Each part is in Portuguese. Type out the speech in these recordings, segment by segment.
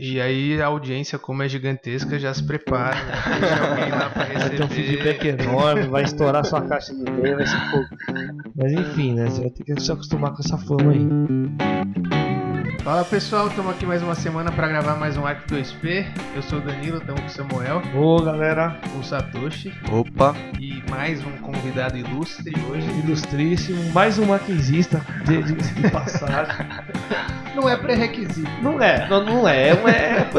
E aí a audiência, como é gigantesca, já se prepara. Deixa alguém lá pra receber. Vai ter um feedback enorme, vai estourar sua caixa de e-mail, vai ser pouco. Mas enfim, né? Você vai ter que se acostumar com essa fama aí. Fala pessoal, estamos aqui mais uma semana para gravar mais um Arco 2P. Eu sou o Danilo, estamos com o Samuel. Ô galera, o Satoshi. Opa. E mais um convidado ilustre hoje. Ilustríssimo, mais um maquinzista de passagem. Não é pré-requisito. Não é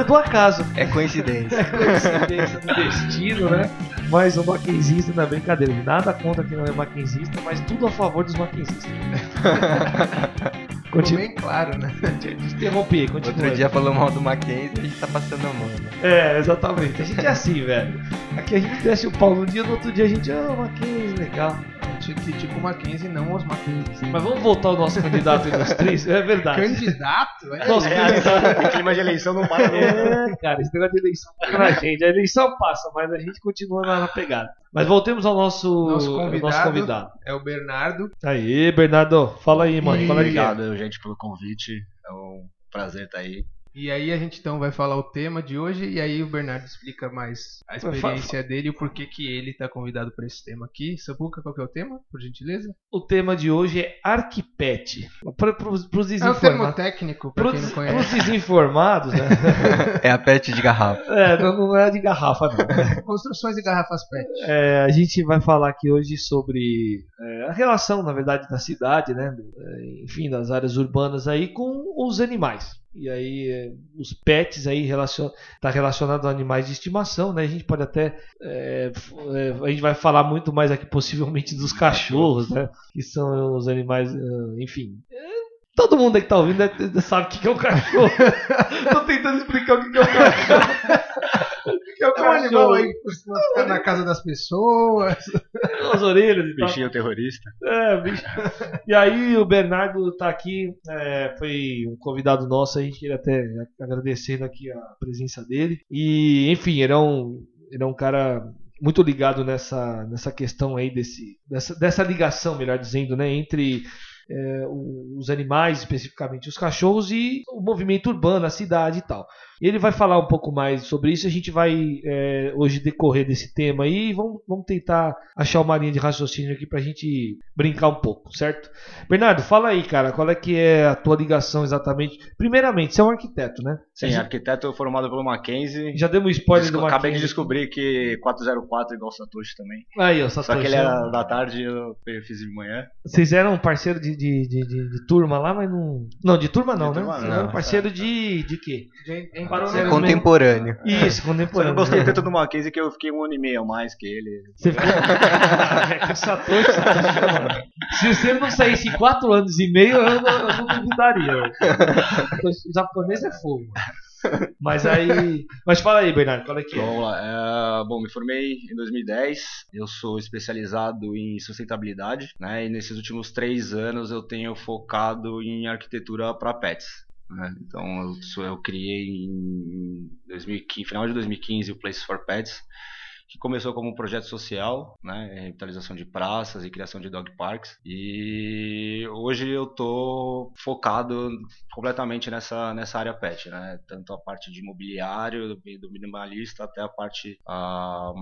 do acaso. É coincidência. É coincidência do destino, né? Mas o mackenzista não é brincadeira. Nada contra quem não é mackenzista, mas tudo a favor dos mackenzistas. Bem claro, né? Interrompi, continua. Outro dia falou mal do Mackenzie e a gente tá passando a mão, né? É, exatamente. A gente é assim, velho. Aqui a gente desce o pau no dia, no outro dia a gente... Ah, o Mackenzie, legal. Tipo o Mackenzie, não os Mackenzie. Mas vamos voltar ao nosso candidato ilustríssimo? É verdade. Candidato? É, nosso candidato. O clima de eleição não para. É, cara, esse negócio de eleição para a gente. A eleição passa, mas a gente continua na pegada. Mas voltemos ao nosso convidado. É o Bernardo. Aí, Bernardo. Fala aí, mano. Fala aí. Obrigado, gente, pelo convite. É um prazer estar aí. E aí a gente então vai falar o tema de hoje e aí o Bernardo explica mais a experiência dele e o porquê que ele está convidado para esse tema aqui. Sabuca, qual que é o tema, por gentileza? O tema de hoje é arquipet. É um termo técnico, para quem não conhece. Para os desinformados, né? É a pet de garrafa. É, não é de garrafa, não. Construções de garrafas pet. É, a gente vai falar aqui hoje sobre a relação, na verdade, da cidade, né? Enfim, das áreas urbanas aí com os animais. E aí os pets aí tá relacionado a animais de estimação, né? A gente pode até a gente vai falar muito mais aqui possivelmente dos cachorros, né? Que são os animais, enfim. Todo mundo aí que tá ouvindo sabe o que é um cachorro. Tô tentando explicar o que é um cachorro. É um animal aí que costuma ficar na casa das pessoas. As orelhas e tal. Bichinho terrorista. É, bicho. E aí o Bernardo tá aqui, foi um convidado nosso, a gente queria até agradecendo aqui a presença dele. E, enfim, ele é um cara muito ligado nessa questão aí dessa ligação, melhor dizendo, né, entre os animais, especificamente os cachorros, e o movimento urbano, a cidade e tal. Ele vai falar um pouco mais sobre isso. A gente vai hoje decorrer desse tema aí e vamos tentar achar uma linha de raciocínio aqui pra gente brincar um pouco, certo? Bernardo, fala aí, cara, qual é que é a tua ligação exatamente? Primeiramente, você é um arquiteto, né? Sim, arquiteto formado pelo Mackenzie. Já demos spoiler do Mackenzie. Acabei de descobrir que 404 é igual Satoshi também. Aí, ó, Satoshi. Só que ele era da tarde e eu fiz de manhã. Vocês eram parceiro de turma lá, mas não... Não, de turma não, de né? Turma, vocês não eram parceiro de quê? É contemporâneo. Isso, contemporâneo. Eu gostei tanto do Mackenzie que eu fiquei um ano e meio a mais que ele. Você ficou... É Satoshi, se você não saísse em 4 anos e meio, eu não duvidaria. O japonês é fogo. Mas aí... Mas fala aí, Bernardo, qual é que é? Vamos lá. Bom, me formei em 2010. Eu sou especializado em sustentabilidade, né? E nesses últimos 3 anos eu tenho focado em arquitetura para pets. Então eu criei em 2015, final de 2015, o Places for Pets, que começou como um projeto social, né, revitalização de praças e criação de dog parks. E hoje eu estou focado completamente nessa área pet, né, tanto a parte de imobiliário, do minimalista, até a parte a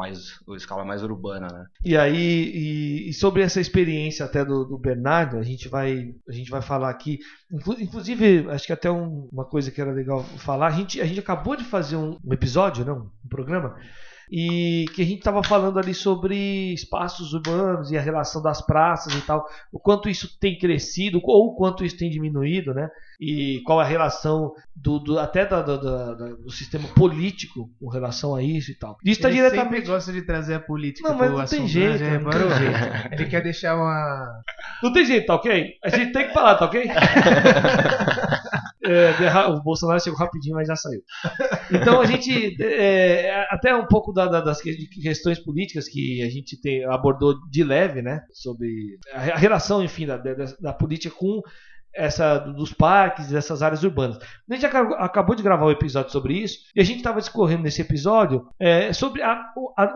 escala mais urbana, né. E aí, sobre essa experiência até do Bernardo, a gente vai falar aqui, inclusive, acho que até uma coisa que era legal falar, a gente acabou de fazer um episódio, né, um programa, e que a gente estava falando ali sobre espaços urbanos e a relação das praças e tal, o quanto isso tem crescido ou o quanto isso tem diminuído, né? E qual a relação do sistema político com relação a isso e tal. Isso está diretamente... Ele sempre gosta de trazer a política para o assunto. Não, mas não tem jeito. Né? Ele quer deixar uma... Não tem jeito, tá ok? A gente tem que falar, tá ok? O Bolsonaro chegou rapidinho, mas já saiu. Então a gente até um pouco das questões políticas que a gente abordou de leve, né? Sobre a relação, enfim, da política com dos parques, dessas áreas urbanas. A gente acabou de gravar um episódio sobre isso e a gente estava discorrendo nesse episódio sobre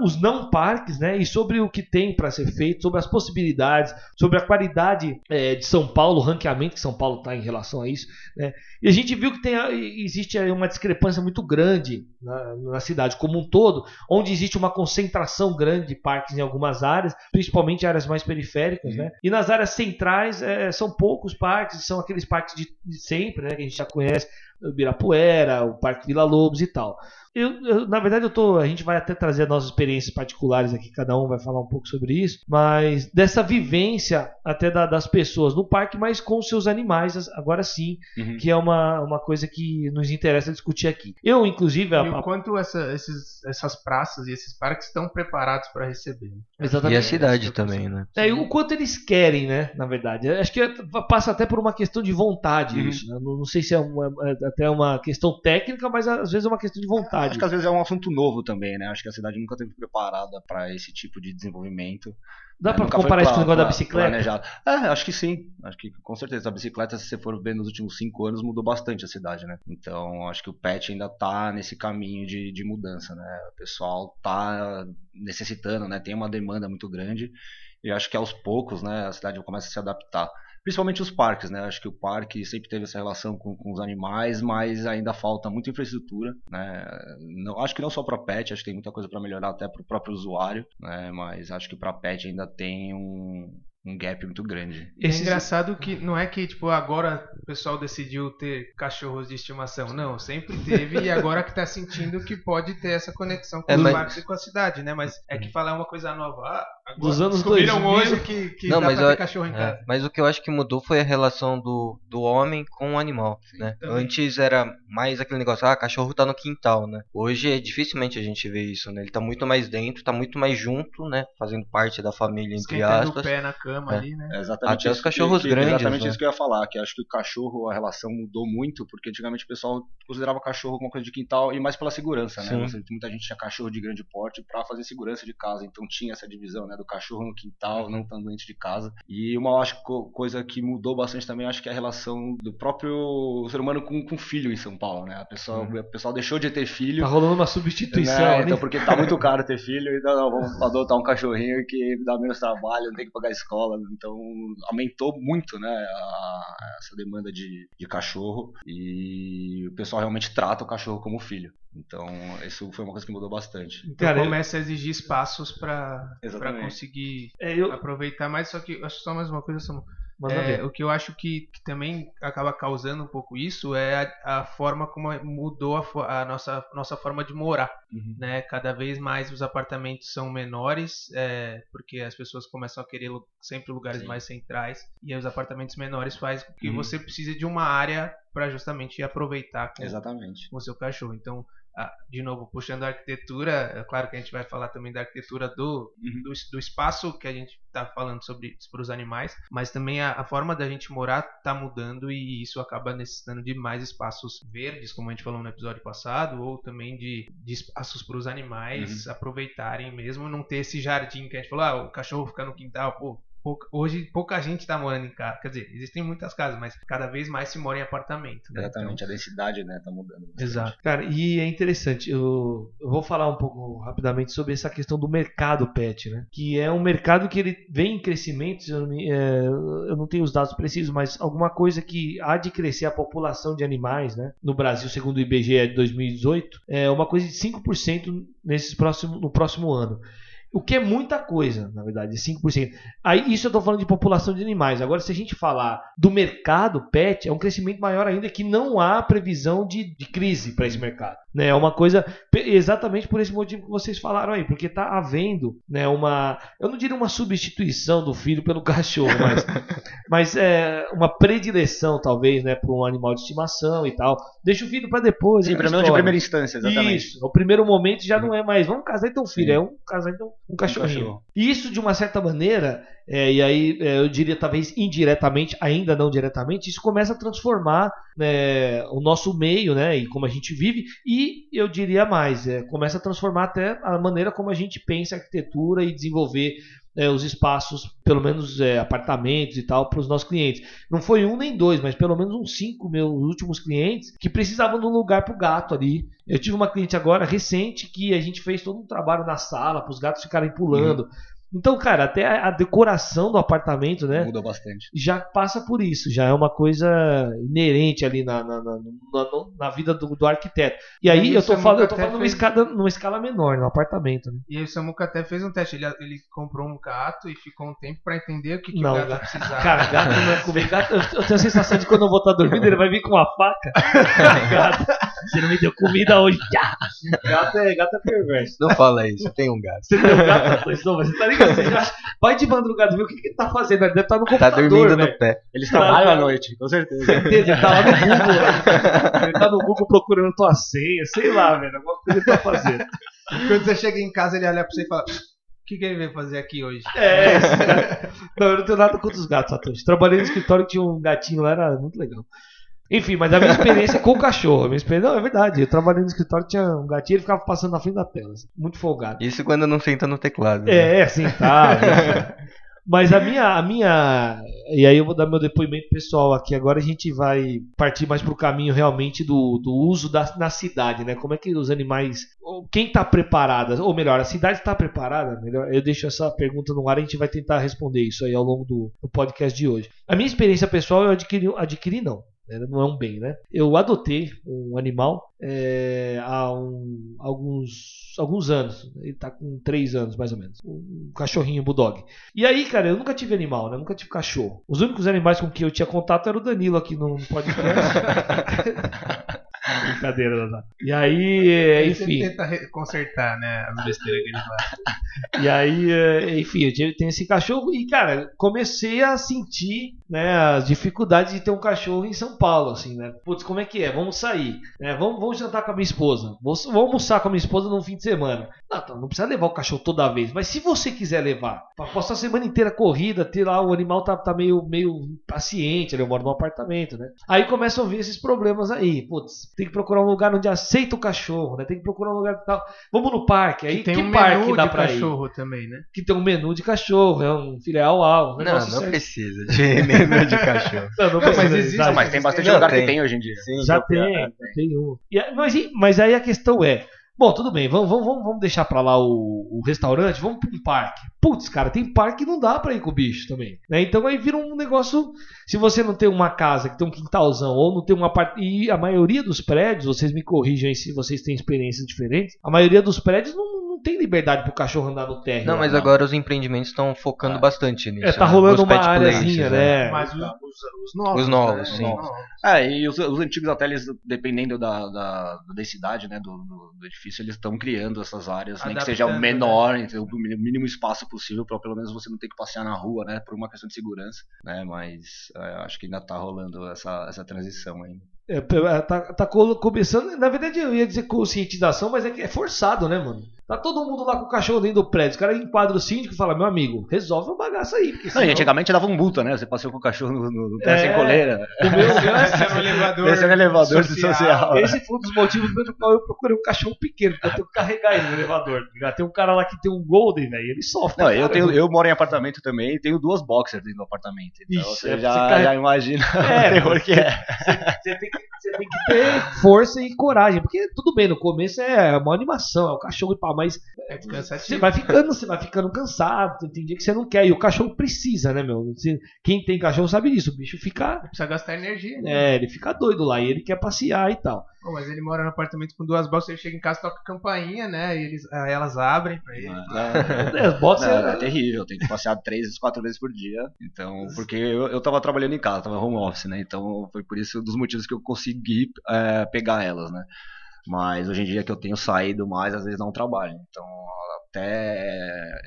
os não parques, né, e sobre o que tem para ser feito, sobre as possibilidades, sobre a qualidade de São Paulo, o ranqueamento que São Paulo está em relação a isso, né? E a gente viu que existe uma discrepância muito grande na cidade como um todo, onde existe uma concentração grande de parques em algumas áreas, principalmente áreas mais periféricas, né? E nas áreas centrais são poucos parques, são aqueles parques de sempre, né, que a gente já conhece, o Ibirapuera, o Parque Vila Lobos e tal. Na verdade, a gente vai até trazer as nossas experiências particulares aqui, cada um vai falar um pouco sobre isso, mas dessa vivência até das pessoas no parque, mas com seus animais, agora sim, que é uma coisa que nos interessa discutir aqui. Eu, inclusive... E o quanto essas praças e esses parques estão preparados para receber. Exatamente. E a cidade também, né? E o quanto eles querem, né, na verdade. Acho que passa até por uma questão de vontade isso, né? Não sei se até uma questão técnica, mas às vezes é uma questão de vontade. Acho que às vezes é um assunto novo também, né? Acho que a cidade nunca esteve preparada para esse tipo de desenvolvimento. Dá para comparar isso com o negócio da bicicleta? Planejado. Acho que sim. Acho que com certeza. A bicicleta, se você for ver nos últimos 5 anos, mudou bastante a cidade, né? Então, acho que o pet ainda tá nesse caminho de mudança, né? O pessoal tá necessitando, né? Tem uma demanda muito grande e acho que aos poucos, né, a cidade começa a se adaptar. Principalmente os parques, né? Acho que o parque sempre teve essa relação com os animais, mas ainda falta muita infraestrutura, né? Acho que não só para pet, acho que tem muita coisa para melhorar até para o próprio usuário, né? Mas acho que para pet ainda tem um gap muito grande. É engraçado que não é que tipo agora o pessoal decidiu ter cachorros de estimação, não, sempre teve e agora que está sentindo que pode ter essa conexão com os parques e com a cidade, né? Mas é que falar uma coisa nova, agora dos anos 2000, descobriram hoje que não, dá para ter cachorro em casa. Mas o que eu acho que mudou foi a relação do homem com o animal, né? Antes era mais aquele negócio, cachorro tá no quintal, né? Hoje dificilmente a gente vê isso, né? Ele tá muito mais dentro, tá muito mais junto, né? Fazendo parte da família, entre aspas. Ali, né? Até os cachorros grandes. Exatamente, né? Isso que eu ia falar, que acho que o cachorro, a relação mudou muito, porque antigamente o pessoal considerava cachorro alguma coisa de quintal e mais pela segurança, né? Muita gente tinha cachorro de grande porte para fazer segurança de casa, então tinha essa divisão, né, do cachorro no quintal, não tão dentro de casa. E uma coisa que mudou bastante também, acho que é a relação do próprio ser humano com filho em São Paulo, né? O pessoal deixou de ter filho. Tá rolando uma substituição, né? Então, porque tá muito caro ter filho, então vamos adotar um cachorrinho que dá menos trabalho, não tem que pagar escola. Então aumentou muito, né, essa demanda de cachorro e o pessoal realmente trata o cachorro como filho. Então isso foi uma coisa que mudou bastante. Então começa a exigir espaços para conseguir aproveitar mais. Só que acho só mais uma coisa, Samuel. O que eu acho que também acaba causando um pouco isso é a forma como mudou a nossa forma de morar, né? Cada vez mais os apartamentos são menores, porque as pessoas começam a querer sempre lugares mais centrais, e os apartamentos menores faz com que você precise de uma área para justamente aproveitar com o seu cachorro. Então, de novo, puxando a arquitetura, é claro que a gente vai falar também da arquitetura do espaço que a gente está falando sobre os animais, mas também a forma da gente morar está mudando e isso acaba necessitando de mais espaços verdes, como a gente falou no episódio passado, ou também de espaços para os animais aproveitarem mesmo, não ter esse jardim que a gente falou, o cachorro fica no quintal, hoje pouca gente está morando em casa, quer dizer, existem muitas casas, mas cada vez mais se mora em apartamento, né? Exatamente, então... a densidade, né, está mudando bastante. Exato, cara, e é interessante, eu vou falar um pouco rapidamente sobre essa questão do mercado pet, né, que é um mercado que ele vem em crescimento, eu não tenho os dados precisos, mas alguma coisa que há de crescer a população de animais, né, no Brasil, segundo o IBGE de 2018, é uma coisa de 5% no próximo ano. O que é muita coisa, na verdade, 5%. Aí, isso eu estou falando de população de animais. Agora, se a gente falar do mercado pet, é um crescimento maior ainda, que não há previsão de crise para esse mercado, né? É uma coisa exatamente por esse motivo que vocês falaram aí, porque está havendo, né, eu não diria uma substituição do filho pelo cachorro, mas é uma predileção, talvez, né, para um animal de estimação e tal. Deixa o filho para depois. Sim, pelo menos de primeira instância, exatamente. Isso, o primeiro momento já não é mais, vamos casar então filho, é um casar então um cachorrinho. E isso, de uma certa maneira, e aí eu diria talvez indiretamente, ainda não diretamente, isso começa a transformar, né, o nosso meio, né, e como a gente vive, e eu diria mais, começa a transformar até a maneira como a gente pensa a arquitetura e desenvolver os espaços, pelo menos apartamentos e tal, para os nossos clientes. Não foi um nem dois, mas pelo menos uns 5 meus últimos clientes que precisavam de um lugar para o gato ali. Eu tive uma cliente agora, recente, que a gente fez todo um trabalho na sala para os gatos ficarem pulando. Então, cara, até a decoração do apartamento, né? Muda bastante. Já passa por isso, já é uma coisa inerente ali na vida do arquiteto. E aí eu tô falando numa escala menor, no apartamento. Né? E aí o Samuca até fez um teste, ele comprou um gato e ficou um tempo pra entender o que o gato precisava. Cara, gato não é comer. Gato, eu tenho a sensação de que quando eu vou estar dormindo, ele vai vir com uma faca. Gato, você não me deu comida hoje. Gato é perverso. Não fala isso, eu tenho um gato. Você tem um gato? Não, mas você tá ligado? Vai de madrugada, viu o que ele tá fazendo? Ele deve estar no computador. Tá dormindo, véio. No pé. Eles trabalham à noite, com certeza. Ele tá lá no Google. Ele tá no Google procurando tua senha, sei lá, velho. Alguma coisa ele tá fazendo. Quando você chega em casa, ele olha pra você e fala: o que ele veio fazer aqui hoje? Não, eu não tenho nada contra os gatos, Satoshi. Trabalhei no escritório, tinha um gatinho lá, era muito legal. Enfim, mas a minha experiência com o cachorro. Não, é verdade. Eu trabalhei no escritório, tinha um gatinho, ele ficava passando na frente da tela. Assim, muito folgado. Isso quando não senta no teclado. Né? Sentado. Mas a minha... E aí eu vou dar meu depoimento pessoal aqui. Agora a gente vai partir mais pro caminho realmente do uso na cidade, né? Como é que os animais... Quem tá preparada? Ou melhor, a cidade tá preparada? Melhor, eu deixo essa pergunta no ar e a gente vai tentar responder isso aí ao longo do podcast de hoje. A minha experiência pessoal, eu adquiri não. Não é um bem, né? Eu adotei um animal há alguns anos. Ele tá com 3 anos, mais ou menos. Um cachorrinho, um bulldog. E aí, cara, eu nunca tive animal, né? Eu nunca tive cachorro. Os únicos animais com que eu tinha contato era o Danilo aqui no podcast. Brincadeira, Danilo. E aí, enfim... Ele tenta consertar, né? As besteiras que ele faz. E aí, enfim, eu tenho esse cachorro e, cara, comecei a sentir, né, as dificuldades de ter um cachorro em São Paulo, assim, né? Putz, como é que é? Vamos sair, né? Vamos jantar com a minha esposa. Vou almoçar com a minha esposa num fim de semana. Não precisa levar o cachorro toda vez, mas se você quiser levar, pra passar a semana inteira corrida, ter lá, o animal tá meio paciente, ele mora num apartamento, né? Aí começam a vir esses problemas aí. Putz, tem que procurar um lugar onde aceita o cachorro, né? Tem que procurar um lugar tal. Vamos no parque, aí tem um parque dá pra ir? Cachorro também, né? Que tem um menu de cachorro, é um filial alvo. Não precisa de menu de cachorro. Não precisa, mas existe. Não, mas tem bastante lugar que tem hoje em dia. Sim, já tem um. Mas aí a questão é: bom, tudo bem, vamos deixar pra lá o restaurante, vamos pra um parque. Putz, cara, tem parque que não dá pra ir com o bicho também, né? Então aí vira um negócio, se você não tem uma casa que tem um quintalzão ou não tem uma parte... E a maioria dos prédios, vocês me corrijam aí se vocês têm experiências diferentes, a maioria dos prédios não tem liberdade pro cachorro andar no térreo. Não, mas agora os empreendimentos estão focando bastante nisso. Tá rolando uma áreazinha, né? Mas os novos. Os novos, sim. E os antigos até, eles, dependendo da densidade, né, do edifício, eles estão criando essas áreas, nem que seja o menor, o mínimo espaço possível, para pelo menos você não ter que passear na rua, né, por uma questão de segurança, né, mas acho que ainda tá rolando essa transição ainda. Tá começando, na verdade eu ia dizer conscientização, mas é forçado, né, mano? Tá todo mundo lá com o cachorro dentro do prédio. O cara enquadra o síndico e fala: meu amigo, resolve o bagaço aí. Não, senão... E antigamente dava um multa, né? Você passeou com o cachorro no pé sem coleira. O meu esse é um elevador social. Esse foi um dos motivos pelo qual eu procurei um cachorro pequeno, porque eu tenho que carregar ele no elevador. Tem um cara lá que tem um Golden, velho, ele sofre. Não, eu moro em apartamento também e tenho 2 boxers dentro do apartamento. Então Ixi, você já imagina o terror que é. Você tem que ter força e coragem, porque tudo bem, no começo é uma animação, é o cachorro e pá, mas você vai ficando cansado, tem dia que você não quer, e o cachorro precisa, né, meu? Quem tem cachorro sabe disso, o bicho fica... Ele precisa gastar energia, né? Ele fica doido lá, e ele quer passear e tal. Bom, mas ele mora no apartamento com 2 boxers, ele chega em casa, toca a campainha, né, e elas abrem pra ele. As boxers... É terrível, tem que passear 3, 4 vezes por dia, então, porque eu tava trabalhando em casa, tava home office, né, então foi por isso, dos motivos que eu consegui pegar elas, né. Mas hoje em dia que eu tenho saído mais, às vezes não trabalho. Então, até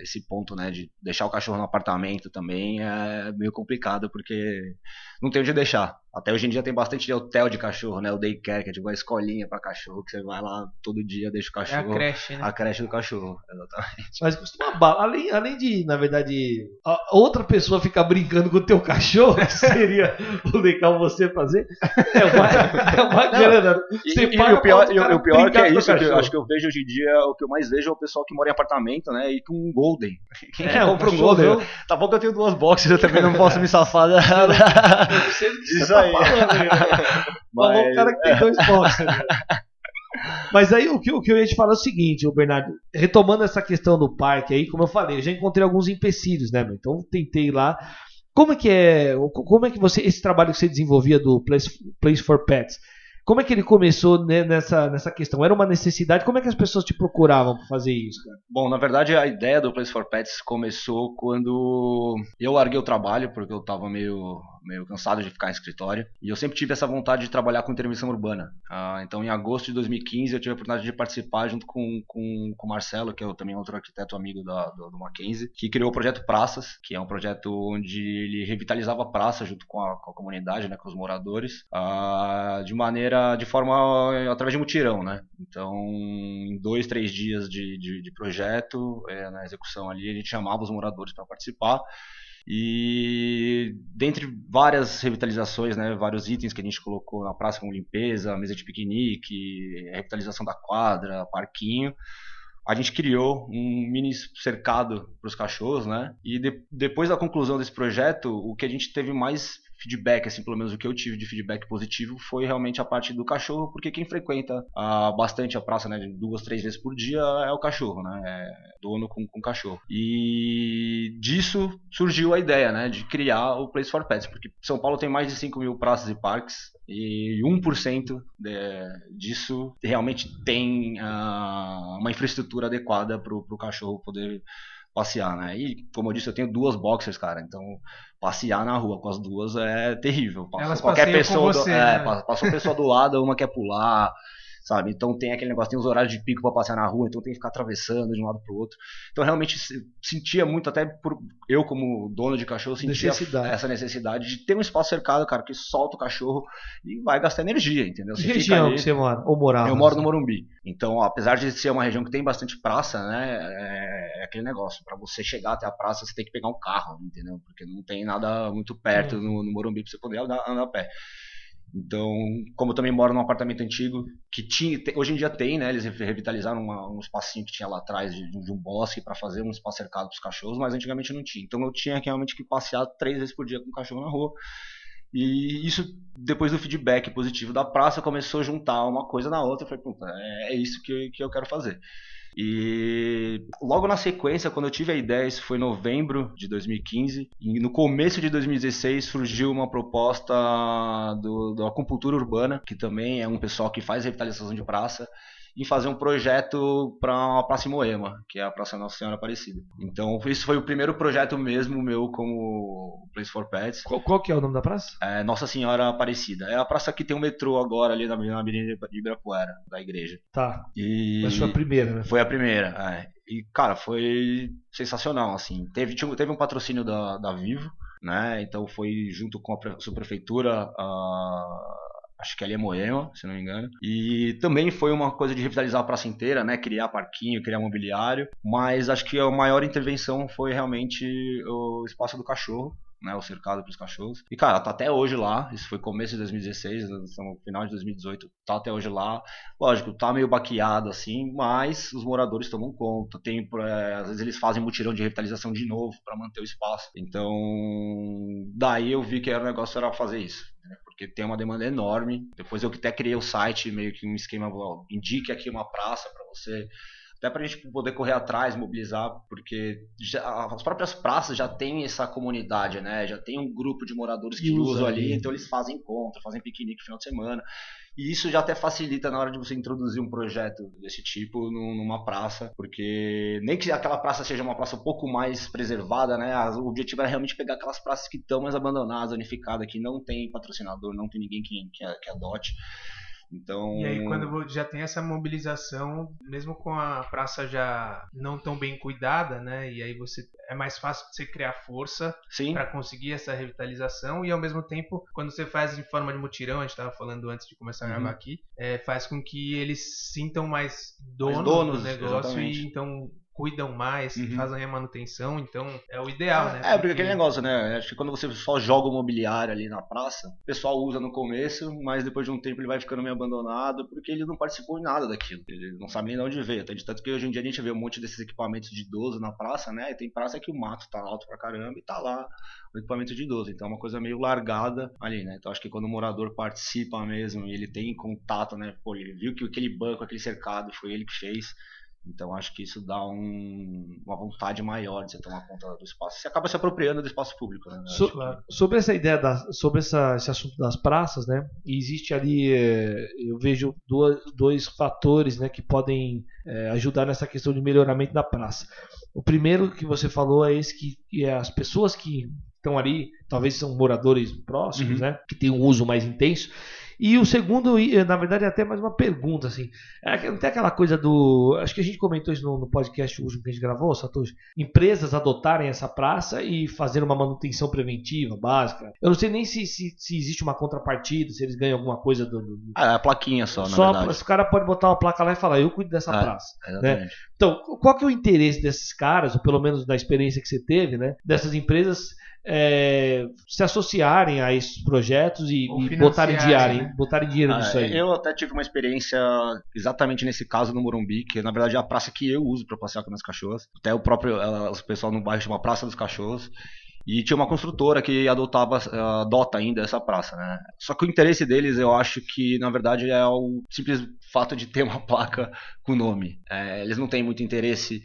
esse ponto, né, de deixar o cachorro no apartamento também é meio complicado, porque não tem onde deixar. Até hoje em dia tem bastante hotel de cachorro, né? O daycare, que é tipo uma escolinha pra cachorro, que você vai lá todo dia, deixa o cachorro... É a creche, né? A creche do cachorro, exatamente. Mas custa uma bala. Além de, na verdade, a outra pessoa ficar brincando com o teu cachorro, seria o legal você fazer. É uma grana. E o pior que é isso, que eu acho que eu vejo hoje em dia, o que eu mais vejo é o pessoal que mora em apartamento, né? E com um golden. Quem que compra um golden? Tá bom que eu tenho duas boxes, eu também não posso me safar. Eu não sei disso. Falou o cara que tem dois boxers. Mas aí o que eu ia te falar é o seguinte, o Bernardo, retomando essa questão do parque aí, como eu falei, eu já encontrei alguns empecilhos, né, meu? Então tentei lá. Como é que você, esse trabalho que você desenvolvia do Place for Pets, como é que ele começou, né, nessa questão? Era uma necessidade? Como é que as pessoas te procuravam para fazer isso, cara? Bom, na verdade, a ideia do Place for Pets começou quando eu larguei o trabalho, porque eu estava meio cansado de ficar em escritório. E eu sempre tive essa vontade de trabalhar com intervenção urbana. Então, em agosto de 2015, eu tive a oportunidade de participar junto com o Marcelo, que é também outro arquiteto amigo do Mackenzie, que criou o projeto Praças, que é um projeto onde ele revitalizava a praça junto com a comunidade, né, com os moradores, através de mutirão, né? Então, em 2-3 dias de projeto, na execução ali, a gente chamava os moradores para participar. E dentre várias revitalizações, né, vários itens que a gente colocou na praça, como limpeza, mesa de piquenique, revitalização da quadra, parquinho, a gente criou um mini cercado para os cachorros, né? E depois da conclusão desse projeto, o que a gente teve mais feedback, assim, pelo menos o que eu tive de feedback positivo, foi realmente a parte do cachorro, porque quem frequenta bastante a praça, né, 2-3 vezes por dia é o cachorro, né, é dono com cachorro. E disso surgiu a ideia, né, de criar o Place for Pets, porque São Paulo tem mais de 5.000 praças e parques, e 1% disso realmente tem uma infraestrutura adequada para o cachorro poder passear, né? E como eu disse, eu tenho duas boxers, cara, então passear na rua com as duas é terrível. Passou a pessoa do lado, uma quer pular, sabe? Então tem aquele negócio, tem os horários de pico para passear na rua, então tem que ficar atravessando de um lado pro outro. Então realmente sentia muito, até eu como dono de cachorro, sentia essa necessidade de ter um espaço cercado, cara, que solta o cachorro e vai gastar energia, entendeu? Que região que você mora? Ou morava? Eu moro no Morumbi. Então, apesar de ser uma região que tem bastante praça, né, é aquele negócio, para você chegar até a praça, você tem que pegar um carro, entendeu? Porque não tem nada muito perto no Morumbi para você poder andar a pé. Então, como eu também moro num apartamento antigo, que hoje em dia tem, né? Eles revitalizaram um espacinho que tinha lá atrás de um bosque para fazer um espaço cercado para os cachorros, mas antigamente não tinha. Então eu tinha realmente que passear 3 vezes por dia com o cachorro na rua. E isso, depois do feedback positivo da praça, começou a juntar uma coisa na outra. Eu falei, puta, é isso que eu quero fazer. E logo na sequência, quando eu tive a ideia, isso foi em novembro de 2015, e no começo de 2016 surgiu uma proposta da Acupuntura Urbana, que também é um pessoal que faz revitalização de praça, em fazer um projeto para a Praça Moema, que é a Praça Nossa Senhora Aparecida. Então, isso foi o primeiro projeto mesmo meu como Place for Pets. Qual que é o nome da praça? É Nossa Senhora Aparecida. É a praça que tem um metrô agora ali na Avenida de Ibirapuera, da igreja. Tá. E... Mas foi a primeira, né? Foi a primeira, E, cara, foi sensacional, assim. Teve um patrocínio da Vivo, né? Então, foi junto com a sua prefeitura, acho que ali é Moema, se não me engano. E também foi uma coisa de revitalizar a praça inteira, né? Criar parquinho, criar mobiliário. Mas acho que a maior intervenção foi realmente o espaço do cachorro, né? O cercado para os cachorros. E, cara, tá até hoje lá. Isso foi começo de 2016, no final de 2018. Tá até hoje lá. Lógico, tá meio baqueado, assim, mas os moradores tomam conta. Às vezes eles fazem mutirão de revitalização de novo para manter o espaço. Então, daí eu vi que o negócio era fazer isso, né? Porque tem uma demanda enorme. Depois eu até criei o site, meio que um esquema, indique aqui uma praça para você, até para a gente poder correr atrás, mobilizar, porque as próprias praças já tem essa comunidade, né? Já tem um grupo de moradores que usam ali, então eles fazem encontro, fazem piquenique no final de semana. E isso já até facilita na hora de você introduzir um projeto desse tipo numa praça, porque nem que aquela praça seja uma praça um pouco mais preservada, né? O objetivo é realmente pegar aquelas praças que estão mais abandonadas, danificadas, que não tem patrocinador, não tem ninguém que adote. Então... E aí quando já tem essa mobilização, mesmo com a praça já não tão bem cuidada, né? E aí você é mais fácil de você criar força para conseguir essa revitalização, e ao mesmo tempo, quando você faz em forma de mutirão, a gente estava falando antes de começar a gravar aqui, faz com que eles sintam mais donos do negócio, exatamente. E então... cuidam mais, fazem a manutenção, então é o ideal, né? Porque aquele negócio, né? Acho que quando você só joga o mobiliário ali na praça, o pessoal usa no começo, mas depois de um tempo ele vai ficando meio abandonado, porque ele não participou de nada daquilo, ele não sabe nem de onde veio, de tanto que hoje em dia a gente vê um monte desses equipamentos de idoso na praça, né? E tem praça que o mato tá alto pra caramba e tá lá o equipamento de idoso, então é uma coisa meio largada ali, né? Então acho que quando o morador participa mesmo e ele tem contato, né? Pô, ele viu que aquele banco, aquele cercado, foi ele que fez. Então acho que isso dá uma vontade maior de você tomar conta do espaço. Você acaba se apropriando do espaço público, né? Sobre essa ideia, esse assunto das praças, né? Existe ali, eu vejo dois fatores, né, que podem ajudar nessa questão de melhoramento da praça. O primeiro que você falou é esse, que é as pessoas que estão ali, talvez são moradores próximos, né, que tem um uso mais intenso. E o segundo, na verdade, é até mais uma pergunta, assim. Não tem aquela coisa do... Acho que a gente comentou isso no podcast último que a gente gravou, Satoshi. Empresas adotarem essa praça e fazer uma manutenção preventiva, básica. Eu não sei nem se existe uma contrapartida, se eles ganham alguma coisa do... É a plaquinha na verdade. O cara pode botar uma placa lá e falar, eu cuido dessa praça. Né? Então, qual que é o interesse desses caras, ou pelo menos da experiência que você teve, né? Dessas empresas... se associarem a esses projetos e botarem dinheiro nisso aí. Eu até tive uma experiência exatamente nesse caso no Morumbi, que na verdade é a praça que eu uso para passear com meus cachorros. Até o pessoal no bairro chama Praça dos Cachorros. E tinha uma construtora que adota ainda essa praça, né? Só que o interesse deles, eu acho que, na verdade, é o simples fato de ter uma placa com nome. Eles não têm muito interesse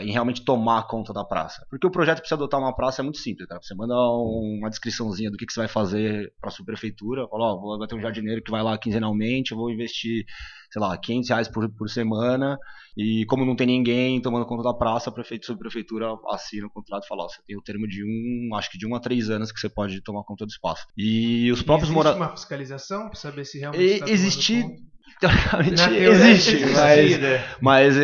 em realmente tomar conta da praça. Porque o projeto para você adotar uma praça é muito simples, cara. Você manda uma descriçãozinha do que você vai fazer para a sua prefeitura. Fala, vai ter um jardineiro que vai lá quinzenalmente, eu vou investir, sei lá, R$500 por semana. E como não tem ninguém tomando conta da praça, a subprefeitura assina o contrato e fala, você tem o termo de de 1 a 3 anos que você pode tomar conta do espaço. E os próprios moradores... Existe uma fiscalização para saber se realmente está tomando conta? Teoricamente existe, mas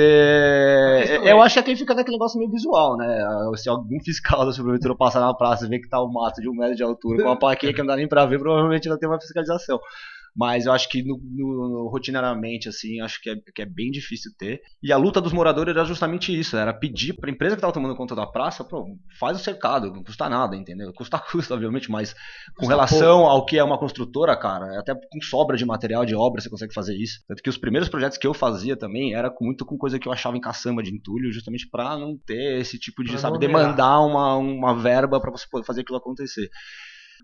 eu acho que aqui fica naquele negócio meio visual, né? Se algum fiscal da subprefeitura passar na praça e ver que tá um mato de 1 metro de altura com uma plaquinha que não dá nem pra ver, provavelmente ela tem uma fiscalização. Mas eu acho que rotineiramente, assim, acho que é bem difícil ter. E a luta dos moradores era justamente isso, era pedir para a empresa que estava tomando conta da praça, faz o cercado, não custa nada, entendeu? Custa, obviamente, mas com relação ao que é uma construtora, cara, até com sobra de material de obra você consegue fazer isso. Tanto que os primeiros projetos que eu fazia também era com coisa que eu achava em caçamba de entulho, justamente para não ter esse tipo de, demandar uma verba para você poder fazer aquilo acontecer.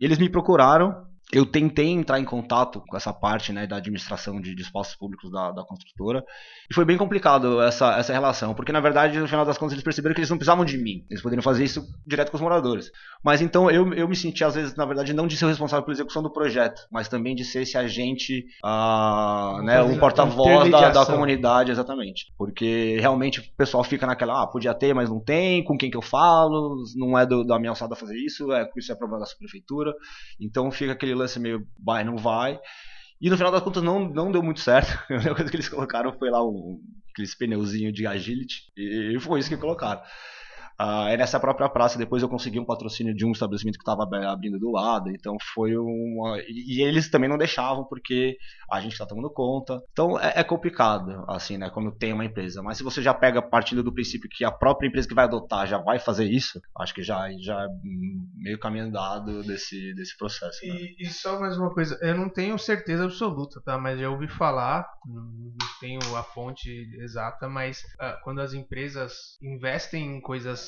Eles me procuraram. Eu tentei entrar em contato com essa parte, né, da administração de espaços públicos da construtora, e foi bem complicado essa relação, porque na verdade no final das contas eles perceberam que eles não precisavam de mim, eles poderiam fazer isso direto com os moradores. Mas então eu me senti às vezes, na verdade, não de ser o responsável pela execução do projeto, mas também de ser esse agente, um porta-voz da comunidade, exatamente. Porque realmente o pessoal fica naquela, podia ter, mas não tem, com quem que eu falo, não é da minha alçada fazer isso, isso é problema da subprefeitura, então fica aquele lance meio vai, não vai. E no final das contas não deu muito certo. A única coisa que eles colocaram foi lá aqueles pneuzinho de agility, e foi isso que colocaram. Nessa própria praça, depois eu consegui um patrocínio de um estabelecimento que estava abrindo do lado, então foi uma... E eles também não deixavam, porque a gente está tomando conta. Então é complicado, assim, né, quando tem uma empresa. Mas se você já pega partindo do princípio que a própria empresa que vai adotar já vai fazer isso, acho que já é meio caminho andado desse processo, né? E só mais uma coisa, eu não tenho certeza absoluta, tá? Mas já ouvi falar, não tenho a fonte exata, mas quando as empresas investem em coisas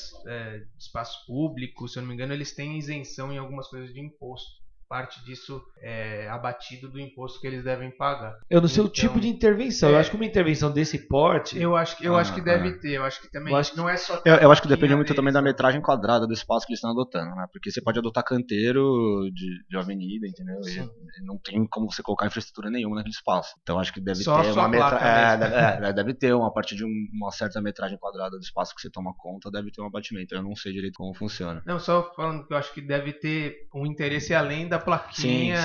espaço público, se eu não me engano, eles têm isenção em algumas coisas de imposto. Parte disso é abatido do imposto que eles devem pagar. Eu não sei o tipo de intervenção. Eu acho que uma intervenção desse porte... Eu acho que deve ter. Eu acho que também não é só... Eu acho que depende muito também da metragem quadrada do espaço que eles estão adotando, né? Porque você pode adotar canteiro de avenida, entendeu? E não tem como você colocar infraestrutura nenhuma naquele espaço. Então acho que deve ter uma metragem... Deve ter uma parte de uma certa metragem quadrada do espaço que você toma conta, deve ter um abatimento. Eu não sei direito como funciona. Não, só falando que eu acho que deve ter um interesse além da da plaquinha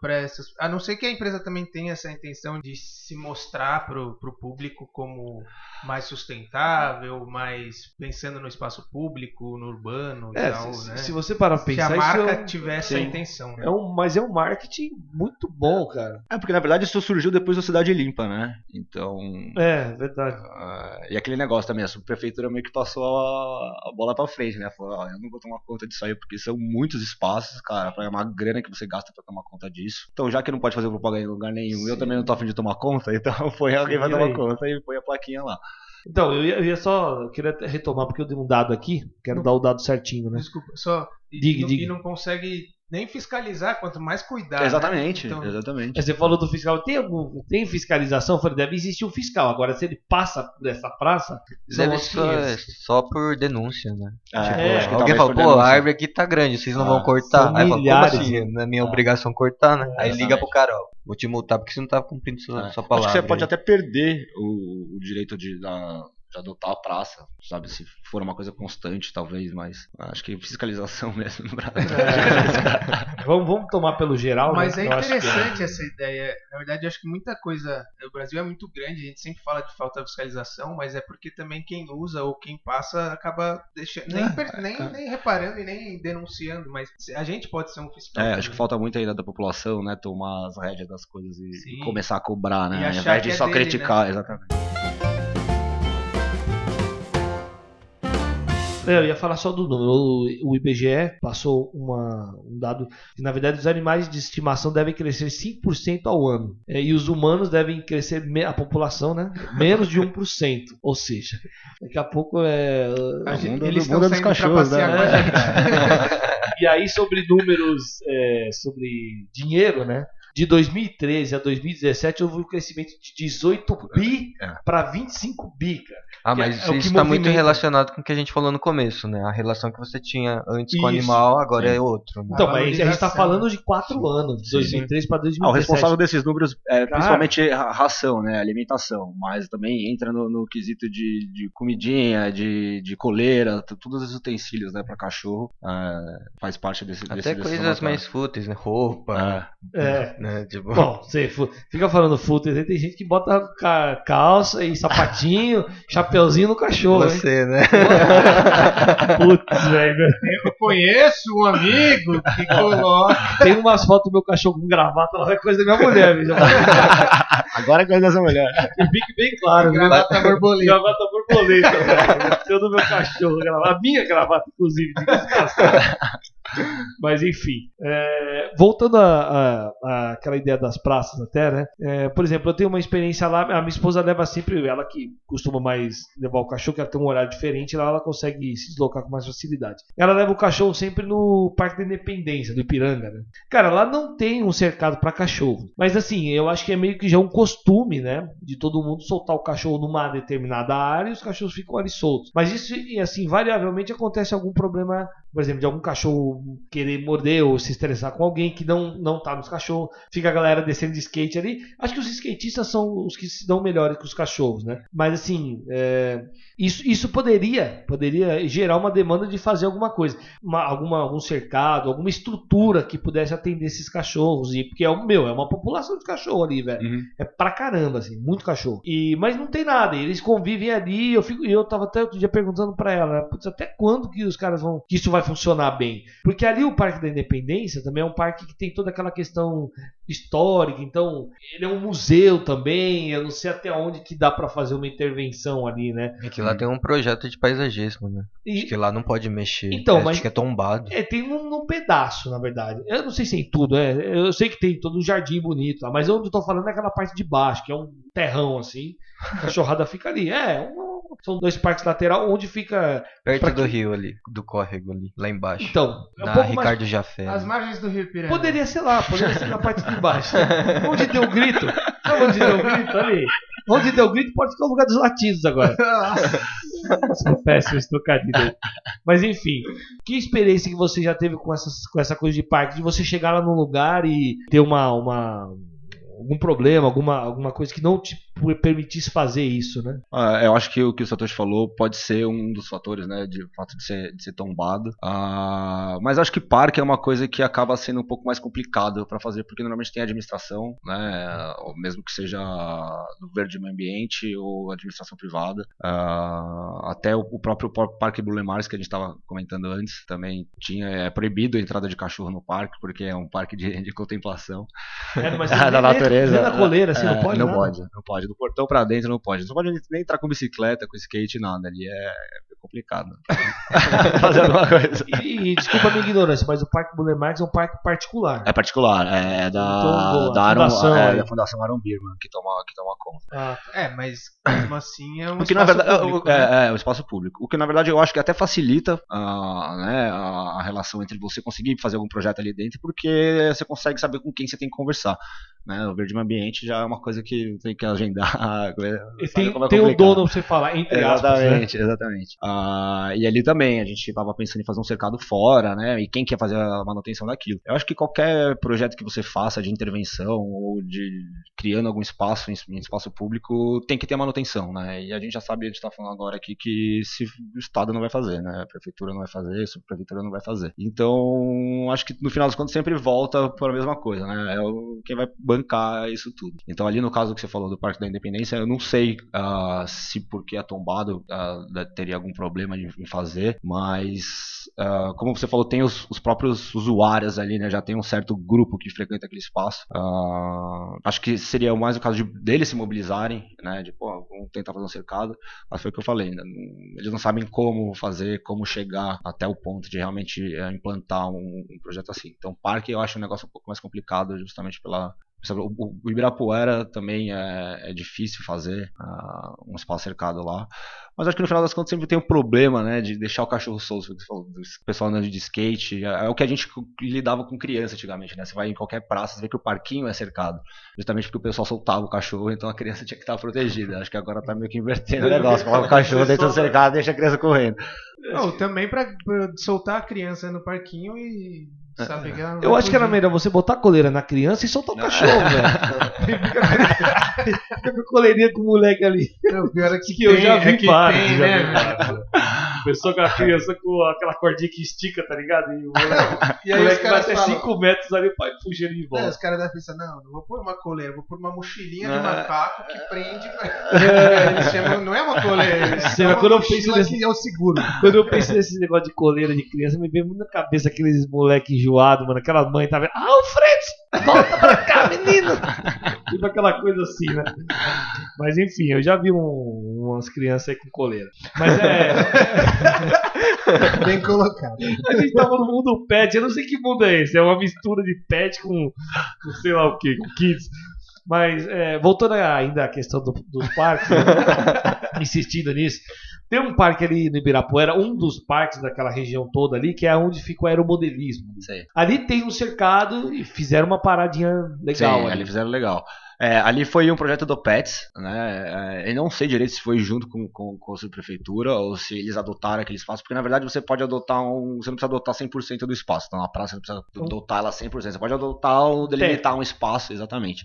para essas. A não ser que a empresa também tenha essa intenção de se mostrar para o público como mais sustentável, mais pensando no espaço público, no urbano e tal, né? Se você parar pra pensar, se a marca tivesse essa intenção, né? Mas é um marketing muito bom, cara. É, porque na verdade isso surgiu depois da Cidade Limpa, né? Então... É, verdade. E aquele negócio também, a subprefeitura meio que passou a bola pra frente, né? Falou, ó, eu não vou tomar conta disso aí, porque são muitos espaços, cara, pra uma grana que você gasta pra tomar conta disso. Então, já que não pode fazer propaganda em lugar nenhum, eu também não tô a fim de tomar conta, então foi alguém vai tomar conta e põe a plaquinha lá. Então, eu queria retomar, porque eu dei um dado aqui, quero dar o dado certinho, né? Desculpa, só... E não consegue nem fiscalizar, quanto mais cuidar. Exatamente, né? Então, exatamente. Você falou do fiscal, tem fiscalização? Eu falei, deve existir um fiscal. Agora, se ele passa por essa praça, deve só por denúncia, né? Acho que alguém falou, pô, a árvore aqui tá grande, vocês não vão cortar. Aí fala, como assim? Não é minha obrigação cortar, né? Aí liga pro cara, ó, vou te multar porque você não tá cumprindo sua palavra. Acho que você pode até perder o direito de adotar a praça, sabe? Se for uma coisa constante, talvez, mas acho que fiscalização mesmo no Brasil. Vamos tomar pelo geral. Mas é interessante essa ideia. Na verdade, eu acho que muita coisa... O Brasil é muito grande, a gente sempre fala de falta de fiscalização, mas é porque também quem usa ou quem passa acaba deixando... Nem reparando e nem denunciando, mas a gente pode ser um fiscal. Acho que falta muito ainda da população, né? Tomar as rédeas das coisas e começar a cobrar, né? Ao invés de só criticar, né? Exatamente. Eu ia falar só do número. O IBGE passou um dado que, na verdade, os animais de estimação devem crescer 5% ao ano. E os humanos devem crescer, a população, né? Menos de 1%. Ou seja, daqui a pouco eles estão saindo para passear, né? E aí, sobre números, sobre dinheiro, né? De 2013 a 2017 houve um crescimento de 18 bi para 25 bi, cara. Mas isso está muito relacionado com o que a gente falou no começo, né? A relação que você tinha antes com o animal, agora é outro. Né? Então, mas a gente está falando de 4 anos, de 2013 para 2017. O responsável desses números é principalmente a ração, né? Alimentação, mas também entra no quesito de comidinha, de coleira, todos os utensílios, né, para cachorro, faz parte desse... Até coisas mais fúteis, né? Roupa. Né? Tipo... Bom, você fica falando fúteis aí, tem gente que bota calça e sapatinho, chapeuzinho no cachorro. Você, hein? Né? Putz, velho. Eu conheço um amigo que coloca... Tem umas fotos do meu cachorro com gravata, é coisa da minha mulher, velho. Agora é coisa dessa mulher. E fique bem claro. Gravata borboleta. Gravata borboleta, velho. Eu do meu cachorro. A minha gravata, inclusive. Mas, enfim. Voltando àquela ideia das praças até, né? Por exemplo, eu tenho uma experiência lá. A minha esposa leva sempre... Ela que costuma mais levar o cachorro, que ela tem um horário diferente. Lá ela consegue se deslocar com mais facilidade. Ela leva o cachorro sempre no Parque da Independência, do Ipiranga, né? Cara, lá não tem um cercado pra cachorro. Mas, assim, eu acho que é meio que já um costume, né, de todo mundo soltar o cachorro numa determinada área e os cachorros ficam ali soltos. Mas isso, assim, variavelmente acontece algum problema, por exemplo, de algum cachorro querer morder ou se estressar com alguém que não tá nos cachorros. Fica a galera descendo de skate ali. Acho que os skatistas são os que se dão melhores que os cachorros, né? Mas, assim, isso poderia gerar uma demanda de fazer alguma coisa. Algum cercado, alguma estrutura que pudesse atender esses cachorros. Porque é uma população de cachorro ali, velho. Uhum. É pra caramba, assim, muito cachorro. Mas não tem nada, eles convivem ali. Eu tava até outro dia perguntando pra ela, né? Putz, até quando que os caras vão... que isso vai funcionar bem? Porque ali o Parque da Independência também é um parque que tem toda aquela questão histórica, então ele é um museu também. Eu não sei até onde que dá pra fazer uma intervenção ali, né? É que lá tem um projeto de paisagismo, né? Acho que lá não pode mexer, então, acho que é tombado. Tem um pedaço, na verdade. Eu não sei se tem tudo, eu sei que tem todo um jardim bonito lá, mas eu não tô falando daquela parte de baixo, que é um terrão assim, a cachorrada fica ali. São 2 parques laterais, onde fica... Perto do rio ali, do córrego ali, lá embaixo. Então, na Ricardo Jafé. As margens do rio Piranga. Poderia ser na parte de baixo. Onde deu o grito? Sabe onde deu o grito? Ali. Onde deu o grito pode ficar o lugar dos latidos agora. Péssimo esse trocadilho. Mas, enfim, que experiência que você já teve com essa coisa de parque? De você chegar lá num lugar e ter algum problema, alguma coisa que não te permitisse fazer isso, né? Eu acho que o que o Satoshi falou pode ser um dos fatores, né? De fato de ser tombado. Mas acho que parque é uma coisa que acaba sendo um pouco mais complicado para fazer, porque normalmente tem administração, né? Ou mesmo que seja do verde meio ambiente ou administração privada. Até o próprio Parque Burle Marx, que a gente estava comentando antes, também é proibido a entrada de cachorro no parque, porque é um parque de contemplação mas da natureza. Na coleira, assim, não pode? Não pode. Do portão pra dentro não pode. Não pode nem entrar com bicicleta, com skate, nada. Ali é complicado. Fazer alguma coisa. E desculpa a minha ignorância, mas o Parque Burle Marx é um parque particular. É particular. É da Fundação Arumbirman que toma conta. Mas mesmo assim é um espaço público. É um espaço público. O que na verdade eu acho que até facilita a relação entre você conseguir fazer algum projeto ali dentro, porque você consegue saber com quem você tem que conversar. Né? O verde meio ambiente já é uma coisa que tem que agendar. Tem o dono pra você falar, entre aspas. Exatamente. E ali também, a gente estava pensando em fazer um cercado fora, né? E quem quer fazer a manutenção daquilo? Eu acho que qualquer projeto que você faça de intervenção ou de criando algum espaço em espaço público tem que ter manutenção, né? E a gente já sabe, a gente está falando agora aqui, que se o Estado não vai fazer, né? A Prefeitura não vai fazer, a Subprefeitura não vai fazer. Então, acho que no final das contas sempre volta para a mesma coisa, né? Quem vai bancar isso tudo. Então ali no caso que você falou do Parque da Independência, eu não sei se porque é tombado teria algum problema em fazer, mas como você falou, tem os próprios usuários ali, né? Já tem um certo grupo que frequenta aquele espaço. Acho que seria mais o caso deles se mobilizarem, né? De vamos tentar fazer um cercado, mas foi o que eu falei, né? Eles não sabem como fazer, como chegar até o ponto de realmente implantar um projeto assim. Então parque eu acho um negócio um pouco mais complicado, justamente pela... O Ibirapuera também é difícil fazer um espaço cercado lá. Mas acho que no final das contas sempre tem um problema, né? De deixar o cachorro solto. O pessoal andando de skate. É o que a gente lidava com criança antigamente, né? Você vai em qualquer praça, você vê que o parquinho é cercado. Justamente porque o pessoal soltava o cachorro, então a criança tinha que estar protegida. Acho que agora tá meio que invertendo o negócio. Coloca o cachorro dentro do cercado, deixa a criança correndo. Não, também pra soltar a criança no parquinho e... Sabe, eu acho que era melhor você botar a coleira na criança e soltar o cachorro, velho. Fica com coleirinha com o moleque ali. Não, pior é que eu já vi vários, pessoa com a criança com aquela cordinha que estica, tá ligado? E o moleque vai até 5 metros ali, o pai fugindo de volta. Os caras da festa, não vou pôr uma coleira, vou pôr uma mochilinha de macaco que prende. Eles chamam, não é uma coleira. É o seguro. Quando eu penso nesse negócio de coleira de criança, me vem muito na cabeça aqueles moleque enjoado, mano. Aquela mãe tá vendo, Alfred, volta pra cá, menino. Tipo aquela coisa assim, né? Mas enfim, eu já vi umas crianças aí com coleira. Mas bem colocado. A gente tava no mundo pet, eu não sei que mundo é esse. É uma mistura de pet com sei lá o que, com kids. Mas voltando ainda à questão dos parques, insistindo nisso, tem um parque ali no Ibirapuera, um dos parques daquela região toda ali, que é onde fica o aeromodelismo. Sim. Ali tem um cercado e fizeram uma paradinha legal. Sim, ali fizeram legal. Ali foi um projeto do Pets, né? Eu não sei direito se foi junto com a subprefeitura ou se eles adotaram aquele espaço, porque na verdade você pode adotar você não precisa adotar 100% do espaço, então a praça não precisa adotar ela 100%, você pode adotar ou delimitar um espaço, exatamente.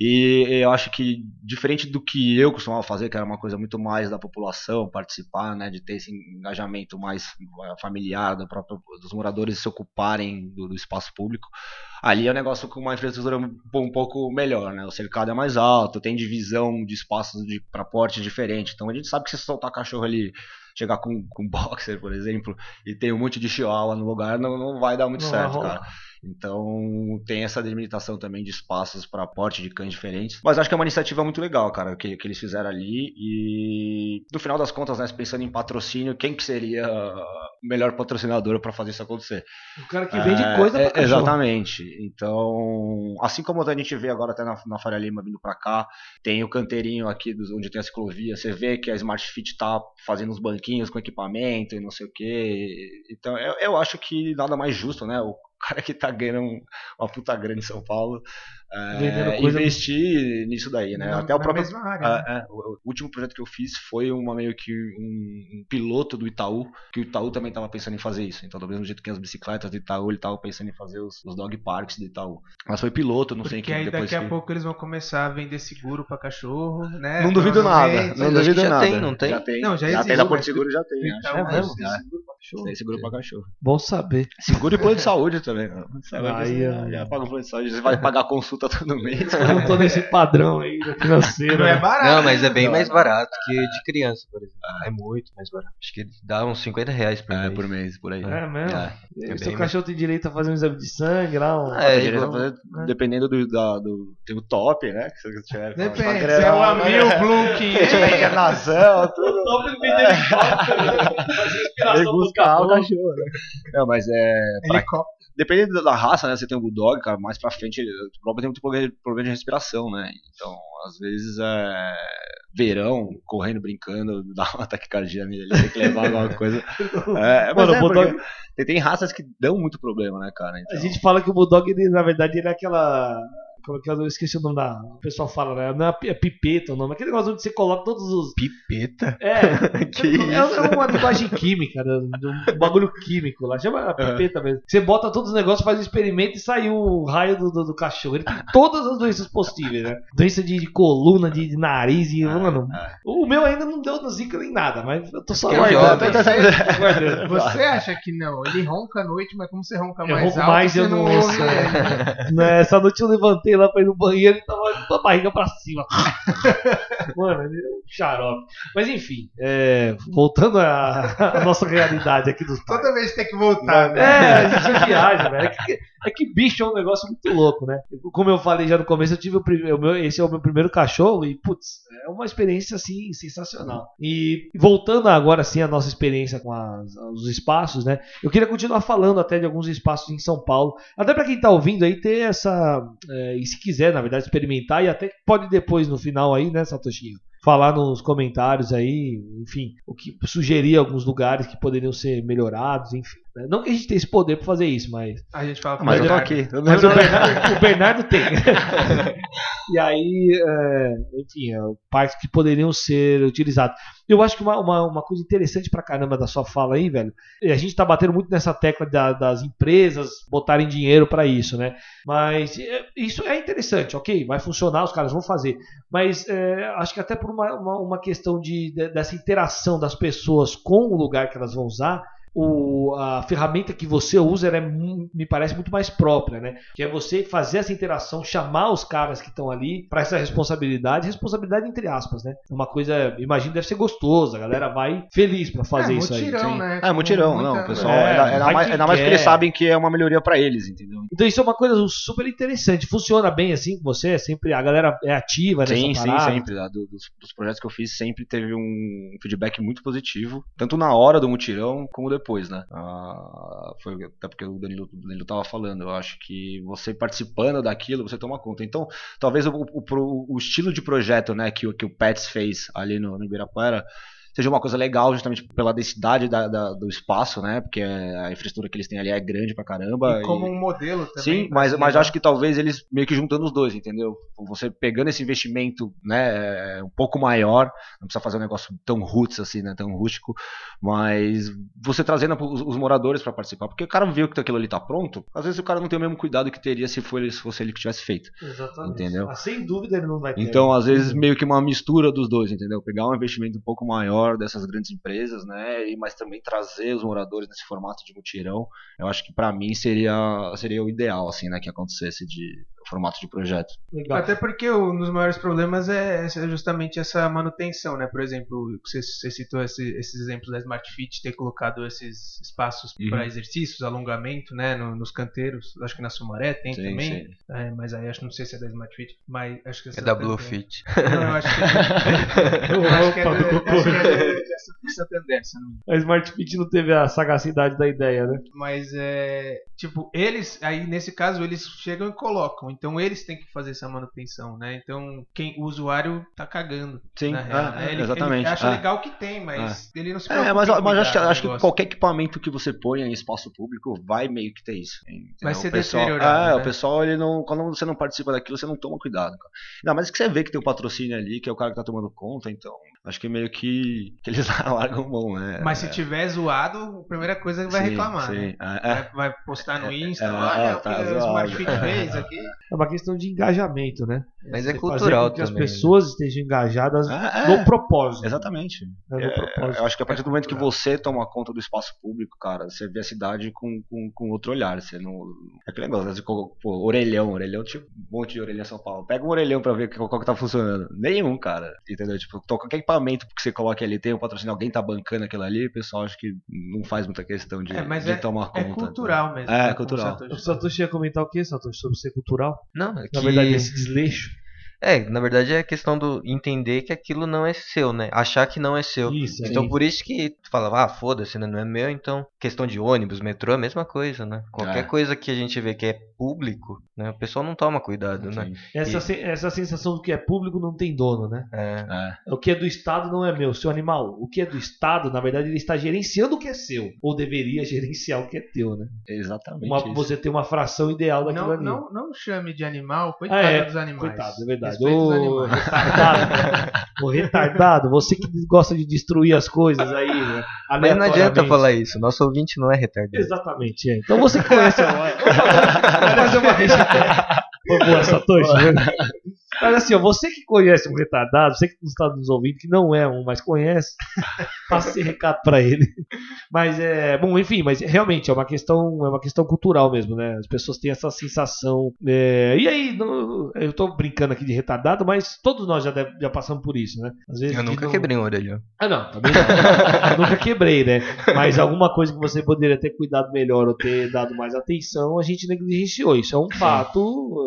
E eu acho que, diferente do que eu costumava fazer, que era uma coisa muito mais da população participar, né, de ter esse engajamento mais familiar dos moradores se ocuparem do espaço público, ali é um negócio com uma infraestrutura um pouco melhor, né? O cercado é mais alto, tem divisão de espaços para porte diferente, então a gente sabe que se soltar cachorro ali, chegar com boxer, por exemplo, e ter um monte de chihuahua no lugar, não vai dar muito certo, cara. Então tem essa delimitação também de espaços para porte de cães diferentes. Mas acho que é uma iniciativa muito legal, cara, que eles fizeram ali. E no final das contas, né, pensando em patrocínio, quem que seria o melhor patrocinador para fazer isso acontecer? O cara que vende coisa pra cachorro. Exatamente. Então, assim como a gente vê agora até na Faria Lima vindo para cá, tem o canteirinho aqui onde tem a ciclovia. Você vê que a Smart Fit tá fazendo uns banquinhos com equipamento e não sei o que. Então eu acho que nada mais justo, né? cara que tá ganhando uma puta grana em São Paulo, investir nisso daí, né? Até o próprio o último projeto que eu fiz foi uma meio que um piloto do Itaú, que o Itaú também tava pensando em fazer isso. Então, do mesmo jeito que as bicicletas do Itaú, ele tava pensando em fazer os dog parks do Itaú. Mas foi piloto, não sei o que depois. Porque aí daqui a pouco eles vão começar a vender seguro pra cachorro, né? Não duvido nada. Não duvido nada. Já tem, não tem? Já tem. Não, já tem da Porto Seguro, já tem. Tem seguro pra cachorro. Bom saber. Seguro e plano de saúde também. Já paga o plano de saúde, você vai pagar a consulta todo mês. Eu não tô nesse padrão ainda financeiro. Não é barato. Não, mas é bem mais barato que de criança, por exemplo. É muito mais barato. Acho que dá uns R$50 por mês, por aí. É mesmo? O seu cachorro tem direito a fazer um exame de sangue lá? Dependendo do... Tem o top, né? Que você tiver. Depende. Se é o Amil, Blue, que é encarnação, tudo. O top depende de helicóptero. Fazer inspiração dos cachorros. Não, mas é... Helicóptero. Dependendo da raça, né? Você tem o bulldog, cara, mais pra frente, o próprio tem muito problema de respiração, né? Então, às vezes, verão, correndo, brincando, dá uma taquicardia nele, tem que levar alguma coisa. Mano, o bulldog... Porque... Tem raças que dão muito problema, né, cara? Então... A gente fala que o bulldog, na verdade, ele é aquela... Como que eu esqueci o nome da... O pessoal fala, né? Não é pipeta o nome. Aquele negócio onde você coloca todos os... Pipeta? É. Que isso? É uma linguagem química, um bagulho químico lá. Chama a pipeta mesmo. Você bota todos os negócios, faz um experimento e sai o raio do cachorro. Ele tem todas as doenças possíveis, né? Doença de coluna, de nariz e... Mano, o meu ainda não deu no zica nem nada, mas eu tô só... Você acha que não? Ele ronca à noite, mas como você ronca mais alto, mais, eu não ouço. Essa noite eu levantei lá pra ir no banheiro e tava com a barriga pra cima. Mano, ele é um xarope. Mas enfim, voltando à nossa realidade aqui dos pais. Toda vez tem que voltar, né? A gente viaja, velho. É que bicho é um negócio muito louco, né? Como eu falei já no começo, eu tive esse é o meu primeiro cachorro e, putz, é uma experiência, assim, sensacional. E voltando agora, assim, à nossa experiência com os espaços, né? Eu queria continuar falando até de alguns espaços em São Paulo. Até pra quem tá ouvindo aí ter essa... e se quiser, na verdade, experimentar e até pode depois, no final aí, né, Satoshi? Falar nos comentários aí, enfim, o que sugerir alguns lugares que poderiam ser melhorados, enfim. Não que a gente tenha esse poder pra fazer isso, mas... A gente fala com mas eu tô aqui. Mas o Bernardo tem. E aí, enfim, partes que poderiam ser utilizados. Eu acho que uma coisa interessante pra caramba da sua fala aí, velho, a gente tá batendo muito nessa tecla das empresas botarem dinheiro pra isso, né? Mas isso é interessante, ok, vai funcionar, os caras vão fazer. Mas acho que até por uma questão dessa interação das pessoas com o lugar que elas vão usar, a ferramenta que você usa ela me parece muito mais própria, né? Que é você fazer essa interação, chamar os caras que estão ali para essa responsabilidade entre aspas, né? Uma coisa, imagino, deve ser gostosa, a galera vai feliz para fazer isso aí. Mutirão, né? Mutirão, não, pessoal, ainda mais porque eles sabem que é uma melhoria para eles, entendeu? Então isso é uma coisa super interessante, funciona bem assim com você, sempre a galera é ativa nessa parada. Sim, sempre, dos projetos que eu fiz sempre teve um feedback muito positivo, tanto na hora do mutirão como depois, né? Foi até porque o Danilo tava falando, eu acho que você participando daquilo, você toma conta. Então, talvez o estilo de projeto, né, que o Pets fez ali no Ibirapuera seja uma coisa legal justamente pela densidade do espaço, né? Porque a infraestrutura que eles têm ali é grande pra caramba. E como um modelo também. Sim, mas acho que talvez eles meio que juntando os dois, entendeu? Você pegando esse investimento, né, um pouco maior, não precisa fazer um negócio tão roots assim, né, tão rústico, mas você trazendo os moradores pra participar, porque o cara viu que aquilo ali tá pronto, às vezes o cara não tem o mesmo cuidado que teria se fosse ele que tivesse feito. Exatamente. Entendeu? Mas sem dúvida ele não vai ter. Então, às vezes, meio que uma mistura dos dois, entendeu? Pegar um investimento um pouco maior dessas grandes empresas, né, mas também trazer os moradores nesse formato de mutirão, eu acho que pra mim seria o ideal, assim, né, que acontecesse o formato de projeto. Legal. Até porque um dos maiores problemas é justamente essa manutenção, né, por exemplo, você citou esses exemplos da Smart Fit, ter colocado esses espaços para exercícios, alongamento, né, nos canteiros, acho que na Sumaré tem também, sim. Mas aí acho, não sei se é da Smart Fit, mas acho que é da Blue Fit. Não, eu acho que é essa tendência, né? A Smart Fit não teve a sagacidade da ideia, né? Mas eles, aí nesse caso, eles chegam e colocam. Então eles têm que fazer essa manutenção, né? Então o usuário tá cagando. Sim, na real, né? Exatamente. Ele acha legal o que tem, mas ele não se preocupa. Mas acho que qualquer equipamento que você põe em espaço público vai meio que ter isso. Entendeu? Vai ser deteriorado. Né? O pessoal, ele não, quando você não participa daquilo, você não toma cuidado. Cara. Não, mas é que você vê que tem o patrocínio ali, que é o cara que tá tomando conta, então... Acho que meio que eles largam bom, né? Mas se tiver zoado, a primeira coisa é que vai reclamar, né? Vai postar no Insta, o Smart Fit fez aqui. É uma questão de engajamento, né? Mas é cultural também. Que as pessoas estejam engajadas no propósito. Exatamente. No propósito. Eu acho que a partir do momento que você toma conta do espaço público, cara, você vê a cidade com outro olhar. Você não... É aquele negócio, né? Pô, orelhão, tipo, um monte de orelhão em São Paulo. Pega um orelhão pra ver qual que tá funcionando. Nenhum, cara. Entendeu? Tipo, qualquer equipamento que você coloca ali, tem um patrocínio, alguém tá bancando aquilo ali, o pessoal acho que não faz muita questão de tomar conta. É cultural mesmo. É cultural. O Satoshi ia comentar o que, Satoshi? Sobre ser cultural? Não, é que... Na verdade, esse desleixo. Na verdade é questão do entender que aquilo não é seu, né? Achar que não é seu. Isso, então por isso que tu falava, foda-se, né? Não é meu, então. Questão de ônibus, metrô é a mesma coisa, né? Qualquer coisa que a gente vê que é público, né? O pessoal não toma cuidado, né? Essa sensação do que é público não tem dono, né? O que é do Estado não é meu, seu animal. O que é do Estado, na verdade, ele está gerenciando o que é seu. Ou deveria gerenciar o que é teu, né? Exatamente. Você tem uma fração ideal daquilo ali. Não chame de animal, coitado dos animais. Coitado, é verdade. O retardado, você que gosta de destruir as coisas aí, né? Mas não adianta falar isso, nosso ouvinte não é retardado. Exatamente, então você que conhece vai fazer uma hashtag. Boa, Satoshi. Mas assim, você que conhece um retardado, você que está nos ouvindo, que não é um, mas conhece, passa esse recado para ele. Mas mas realmente é uma questão cultural mesmo, né? As pessoas têm essa sensação. E aí, eu tô brincando aqui de retardado, mas todos nós já passamos por isso, né? Às vezes eu nunca quebrei um orelhão. Ah, não, também não. Eu nunca quebrei, né? Mas alguma coisa que você poderia ter cuidado melhor ou ter dado mais atenção, a gente negligenciou. Isso é um fato.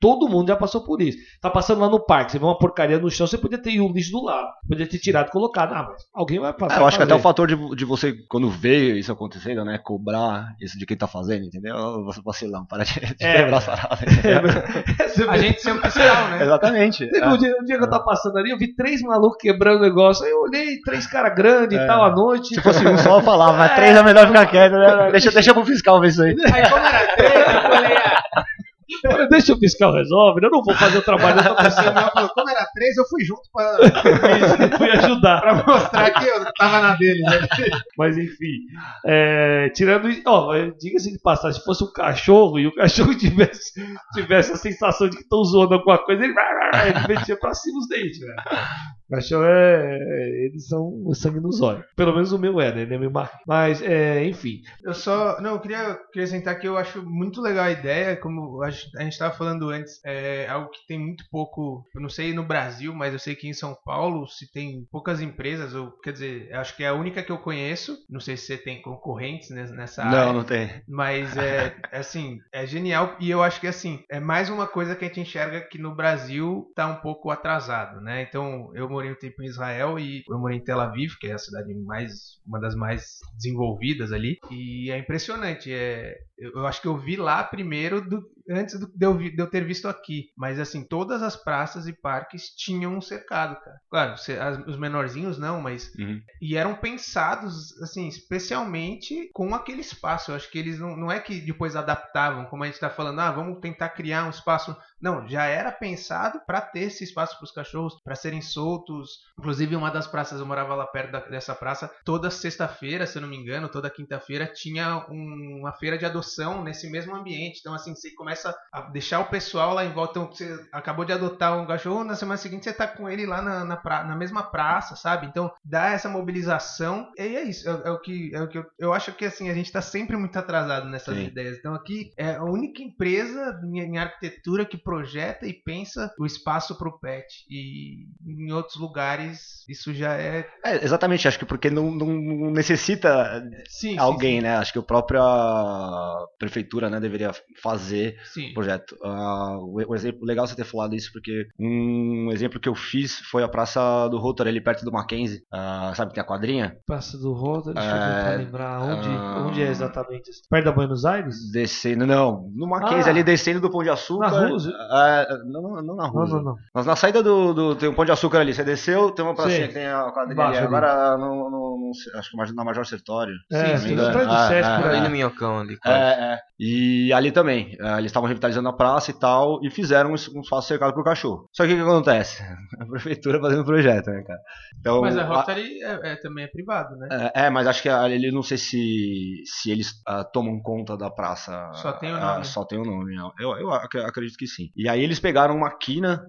Todo mundo já passou por isso. Tá passando lá no parque, você vê uma porcaria no chão, você podia ter ido o lixo do lado, podia ter tirado e colocado. Ah, mas alguém vai passar. Eu acho que até o fator de você, quando vê isso acontecendo, né, cobrar isso de quem tá fazendo, entendeu? Você vacilão, para de quebrar sarada. A gente sempre fiscal, né? Exatamente. Um dia que eu tava passando ali, eu vi 3 malucos quebrando o negócio, aí eu olhei, 3 caras grandes e tal, à noite. Se fosse um só, eu falava, mas 3 é melhor ficar quieto, né? Deixa pro fiscal ver isso aí. Aí como era 3, eu falei, deixa o fiscal resolve, eu não vou fazer o trabalho dessa pessoa. Quando era 3, eu fui junto fui ajudar. Pra mostrar que eu tava na dele. Né? Mas enfim, tirando isso, diga-se de passagem, se fosse um cachorro e o cachorro tivesse a sensação de que estão zoando alguma coisa, ele metia pra cima os dentes, velho. O cachorro eles são sangue nos olhos. Pelo menos o meu né? Ele é meio marcado. Mas, enfim. Eu queria acrescentar que eu acho muito legal a ideia, como a gente estava falando antes, algo que tem muito pouco, eu não sei no Brasil, mas eu sei que em São Paulo se tem poucas empresas, ou quer dizer, acho que é a única que eu conheço, não sei se você tem concorrentes nessa área. Não tem. Mas, assim, é genial e eu acho que, assim, é mais uma coisa que a gente enxerga que no Brasil está um pouco atrasado, né? Então, eu morei um tempo em Israel e eu morei em Tel Aviv, que é a cidade uma das mais desenvolvidas ali, e é impressionante, eu acho que eu vi lá primeiro antes de eu ter visto aqui. Mas, assim, todas as praças e parques tinham um cercado, cara. Claro, os menorzinhos não, mas... Uhum. E eram pensados, assim, especialmente com aquele espaço. Eu acho que eles não é que depois adaptavam, como a gente tá falando, vamos tentar criar um espaço... Não, já era pensado para ter esse espaço para os cachorros, para serem soltos. Inclusive, uma das praças, eu morava lá perto dessa praça, toda sexta-feira, se eu não me engano, toda quinta-feira, tinha uma feira de adoção nesse mesmo ambiente. Então, assim, você começa a deixar o pessoal lá em volta. Então, você acabou de adotar um cachorro, na semana seguinte você tá com ele lá na mesma praça, sabe? Então, dá essa mobilização. E é isso, é o que eu acho que, assim, a gente tá sempre muito atrasado nessas ideias. Então, aqui é a única empresa em arquitetura que projeta e pensa o espaço para o pet, e em outros lugares isso já exatamente, acho que porque não necessita alguém, né? Acho que o próprio a prefeitura, né, deveria fazer o projeto. O exemplo legal você ter falado isso, porque um exemplo que eu fiz foi a Praça do Rotary, ali perto do Mackenzie. Sabe que tem a quadrinha? Praça do Rotary, deixa eu tentar lembrar onde é exatamente. Perto da Buenos Aires? Descendo, não. No Mackenzie, ali descendo do Pão de Açúcar. Na Rússia? Não na Rússia. Não. Mas na saída do tem um Pão de Açúcar ali, você desceu, tem uma pracinha que tem a quadrinha ali. Agora acho que na Major Sertório. Sim, atrás do Sesc, por aí no Minhocão ali. E ali também, eles estavam revitalizando a praça e tal, e fizeram um espaço cercado pro cachorro. Só que o que acontece? A prefeitura fazendo um projeto, né, cara? Então, mas a Rotary também é privado, né? Mas acho que ali, não sei se eles tomam conta da praça. Só tem o nome. Só tem o nome. Eu acredito que sim. E aí eles pegaram uma quina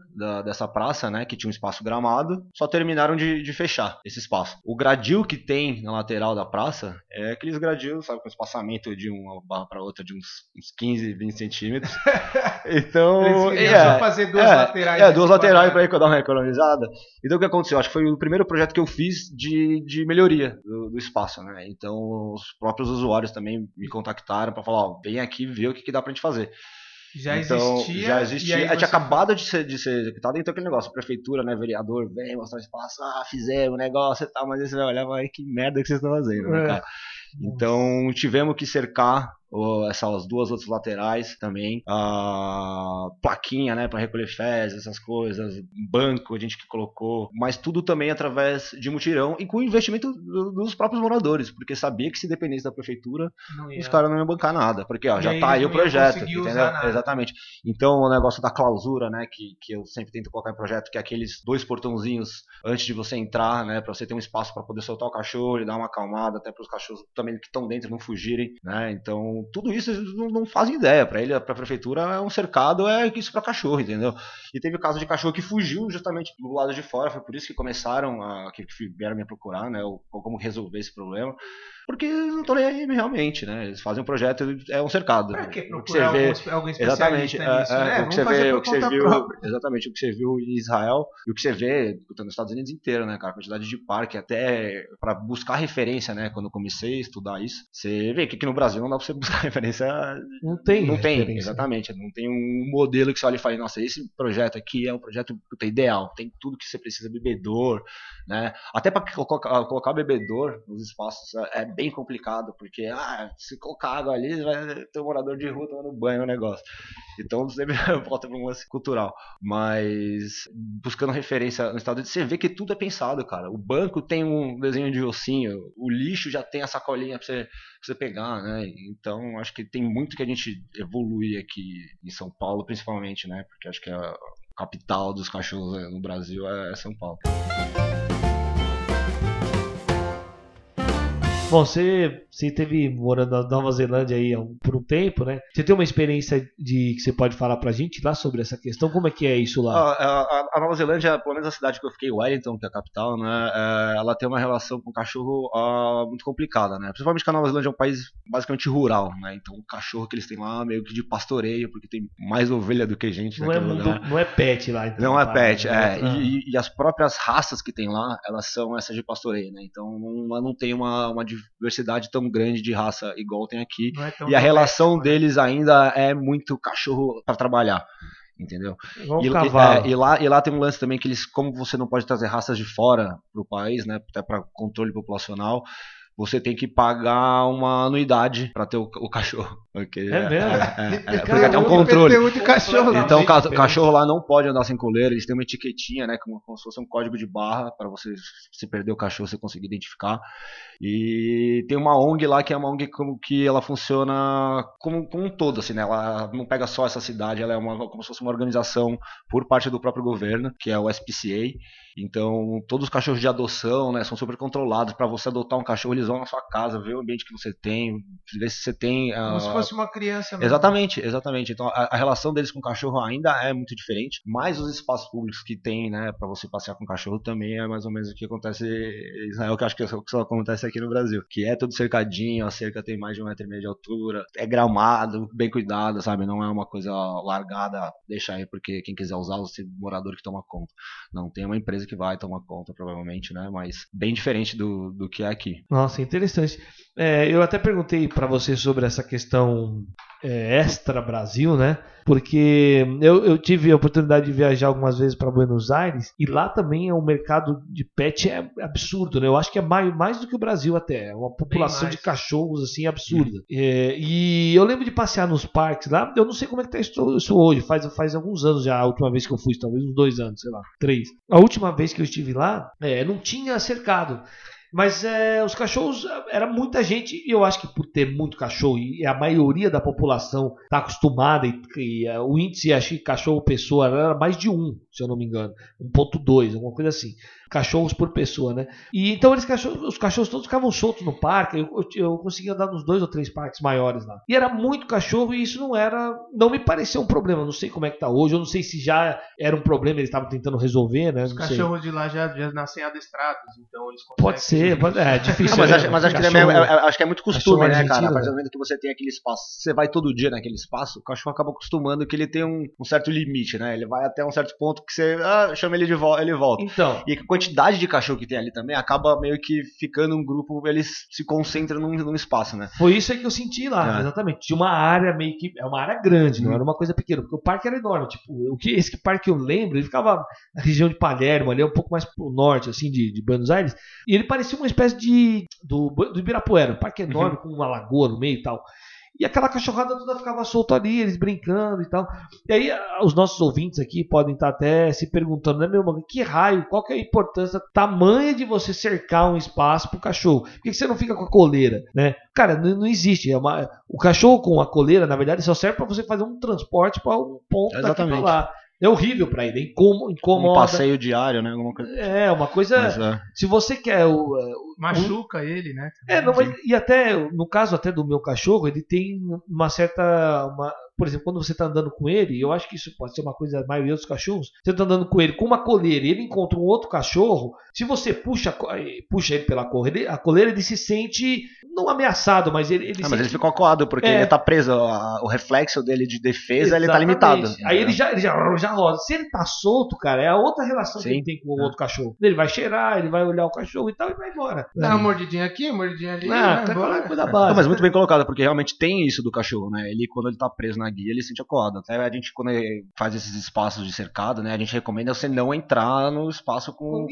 dessa praça, né, que tinha um espaço gramado, só terminaram de fechar esse espaço. O gradil que tem na lateral da praça é aqueles gradil, sabe, com espaçamento de uma barra pra outra de uns 15, 20 centímetros. Então, eles só fazer duas laterais. Duas laterais pra dar uma economizada. Então o que aconteceu? Acho que foi o primeiro projeto que eu fiz de melhoria do espaço, né? Então os próprios usuários também me contactaram pra falar, vem aqui ver o que dá pra gente fazer. Já existia. Tinha acabado de ser executado, então aquele negócio, prefeitura, né, vereador, vem mostrar o espaço, fizemos o negócio e tal, mas aí você vai olhar, vai, que merda que vocês estão fazendo, né, cara? Então tivemos que cercar essas duas outras laterais também, plaquinha, né, para recolher fezes, essas coisas, banco, a gente que colocou, mas tudo também através de mutirão e com investimento dos próprios moradores, porque sabia que se dependesse da prefeitura, os caras não iam bancar nada, porque já está aí o projeto, entendeu? Exatamente. Então o negócio da clausura, né, que eu sempre tento colocar em projeto, que é aqueles dois portãozinhos antes de você entrar, né, para você ter um espaço para poder soltar o cachorro e dar uma acalmada, até para os cachorros também que estão dentro não fugirem, né? Então tudo isso eles não fazem ideia. Para ele, para a prefeitura, é um cercado, é isso para cachorro, entendeu? E teve o caso de cachorro que fugiu justamente do lado de fora, foi por isso que começaram, que vieram me procurar, né? Como resolver esse problema. Porque não estão nem aí realmente, né? Eles fazem um projeto, é um cercado. Pra que procurar algum especialista nisso, né? O que você vê, exatamente, o que você viu em Israel e o que você vê nos Estados Unidos inteiro, né, cara? A quantidade de parque, até para buscar referência, né? Quando eu comecei a estudar isso, você vê que aqui no Brasil não dá pra você buscar referência. Não tem, exatamente. Não tem um modelo que você olha e fala, nossa, esse projeto aqui é um projeto ideal, tem tudo que você precisa, bebedor, né? Até para colocar bebedor nos espaços é bem complicado, porque se colocar água ali, vai ter um morador de rua tomando banho no negócio. Então sempre volta para um lance cultural. Mas buscando referência no estado, você vê que tudo é pensado, cara. O banco tem um desenho de ossinho, o lixo já tem a sacolinha para você pegar, né? Então acho que tem muito que a gente evoluir aqui em São Paulo, principalmente, né? Porque acho que a capital dos cachorros no Brasil é São Paulo. Bom, você esteve morando na Nova Zelândia aí por um tempo, né? Você tem uma experiência que você pode falar pra gente lá sobre essa questão? Como é que é isso lá? A Nova Zelândia, pelo menos a cidade que eu fiquei, Wellington, que é a capital, né? Ela tem uma relação com o cachorro muito complicada, né? Principalmente que a Nova Zelândia é um país basicamente rural, né? Então o cachorro que eles têm lá é meio que de pastoreio, porque tem mais ovelha do que gente naquele lugar. Não é pet lá, então. Não é pet, é. E as próprias raças que tem lá, elas são essas de pastoreio, né? Então lá não tem uma diversidade tão grande de raça igual tem aqui, e a relação deles ainda é muito cachorro para trabalhar, entendeu? E lá tem um lance também que eles, como você não pode trazer raças de fora pro país, né, até para controle populacional, você tem que pagar uma anuidade para ter o cachorro. Okay? É mesmo? Porque tem um controle. Então o cachorro lá não pode andar sem coleira, eles têm uma etiquetinha, né, como se fosse um código de barra para você, se perder o cachorro, você conseguir identificar. E tem uma ONG lá que é uma ONG como que ela funciona como um todo, assim, né? Ela não pega só essa cidade, ela é como se fosse uma organização por parte do próprio governo, que é o SPCA. Então todos os cachorros de adoção, né, são super controlados. Para você adotar um cachorro, eles vão na sua casa, ver o ambiente que você tem, ver se você tem... Como se fosse uma criança mesmo. Exatamente. Então a relação deles com o cachorro ainda é muito diferente, mas os espaços públicos que tem, né, pra você passear com o cachorro também é mais ou menos o que acontece em Israel, que acho que só acontece aqui no Brasil, que é tudo cercadinho, a cerca tem mais de 1,5 metro de altura, é gramado, bem cuidado, sabe, não é uma coisa largada, deixa aí porque quem quiser usar, o morador que toma conta. Não, tem uma empresa que vai tomar conta, provavelmente, né, mas bem diferente do que é aqui. Nossa, interessante. Eu até perguntei para você sobre essa questão extra-Brasil, né? Porque eu tive a oportunidade de viajar algumas vezes para Buenos Aires e lá também o mercado de pet é absurdo, né? Eu acho que é mais do que o Brasil até. É uma população de cachorros, assim, absurda. E eu lembro de passear nos parques lá. Eu não sei como é que tá isso hoje. Faz alguns anos já, a última vez que eu fui, talvez uns 2 anos, sei lá, 3. A última vez que eu estive lá, não tinha cercado. Mas os cachorros, era muita gente, e eu acho que por ter muito cachorro, e a maioria da população está acostumada, e o índice, acho que cachorro-pessoa era mais de 1, se eu não me engano, 1.2, alguma coisa assim, cachorros por pessoa, né? E então os cachorros todos ficavam soltos no parque, eu conseguia andar nos 2 ou 3 parques maiores lá. E era muito cachorro, e isso não me pareceu um problema, eu não sei como é que está hoje, eu não sei se já era um problema, eles estavam tentando resolver, né? Os cachorros de lá já nascem adestrados, então eles conseguem... Pode ser. É difícil. Não, mas acho, cachorro, acho que é muito costume, né, cara? A partir do momento que você tem aquele espaço, você vai todo dia naquele espaço, o cachorro acaba acostumando que ele tem um certo limite, né? Ele vai até um certo ponto que você chama ele de volta, ele volta. Então, e a quantidade de cachorro que tem ali também acaba meio que ficando um grupo, eles se concentram num espaço, né? Foi isso aí que eu senti lá, exatamente. Tinha uma área meio que... É uma área grande, não era uma coisa pequena, porque o parque era enorme. Tipo, esse parque que eu lembro, ele ficava na região de Palermo, ali um pouco mais pro norte, assim, de Buenos Aires, e ele parecia uma espécie do Ibirapuera, um parque enorme com uma lagoa no meio e tal. E aquela cachorrada toda ficava solta ali, eles brincando e tal. E aí os nossos ouvintes aqui podem estar até se perguntando, né, meu irmão, que raio, qual que é a importância tamanha de você cercar um espaço pro cachorro? Por que você não fica com a coleira, né? Cara, não existe. O cachorro com a coleira, na verdade, só serve para você fazer um transporte para um ponto daqui para lá. É horrível pra ele, é incomoda. Um passeio diário, né? Alguma coisa... É, uma coisa... Mas, se você quer... Machuca ele, né? E até, no caso até do meu cachorro, ele tem uma certa... Por exemplo, quando você está andando com ele, eu acho que isso pode ser uma coisa da maioria dos cachorros, você está andando com ele com uma coleira e ele encontra um outro cachorro, se você puxa ele pela coleira, ele se sente, não ameaçado, mas ele... Mas ele ficou acuado, porque ele está preso, o reflexo dele de defesa, ele está limitado. Aí ele já roda. Se ele está solto, cara, é a outra relação que ele tem com o outro cachorro. Ele vai cheirar, ele vai olhar o cachorro e tal, e vai embora. Dá uma mordidinha aqui, uma mordidinha ali, vai embora. Coisa básica. Mas muito bem colocado, porque realmente tem isso do cachorro, né? Ele, quando ele está preso na guia, ele se sente acuado. Até a gente, quando faz esses espaços de cercado, né, a gente recomenda você não entrar no espaço com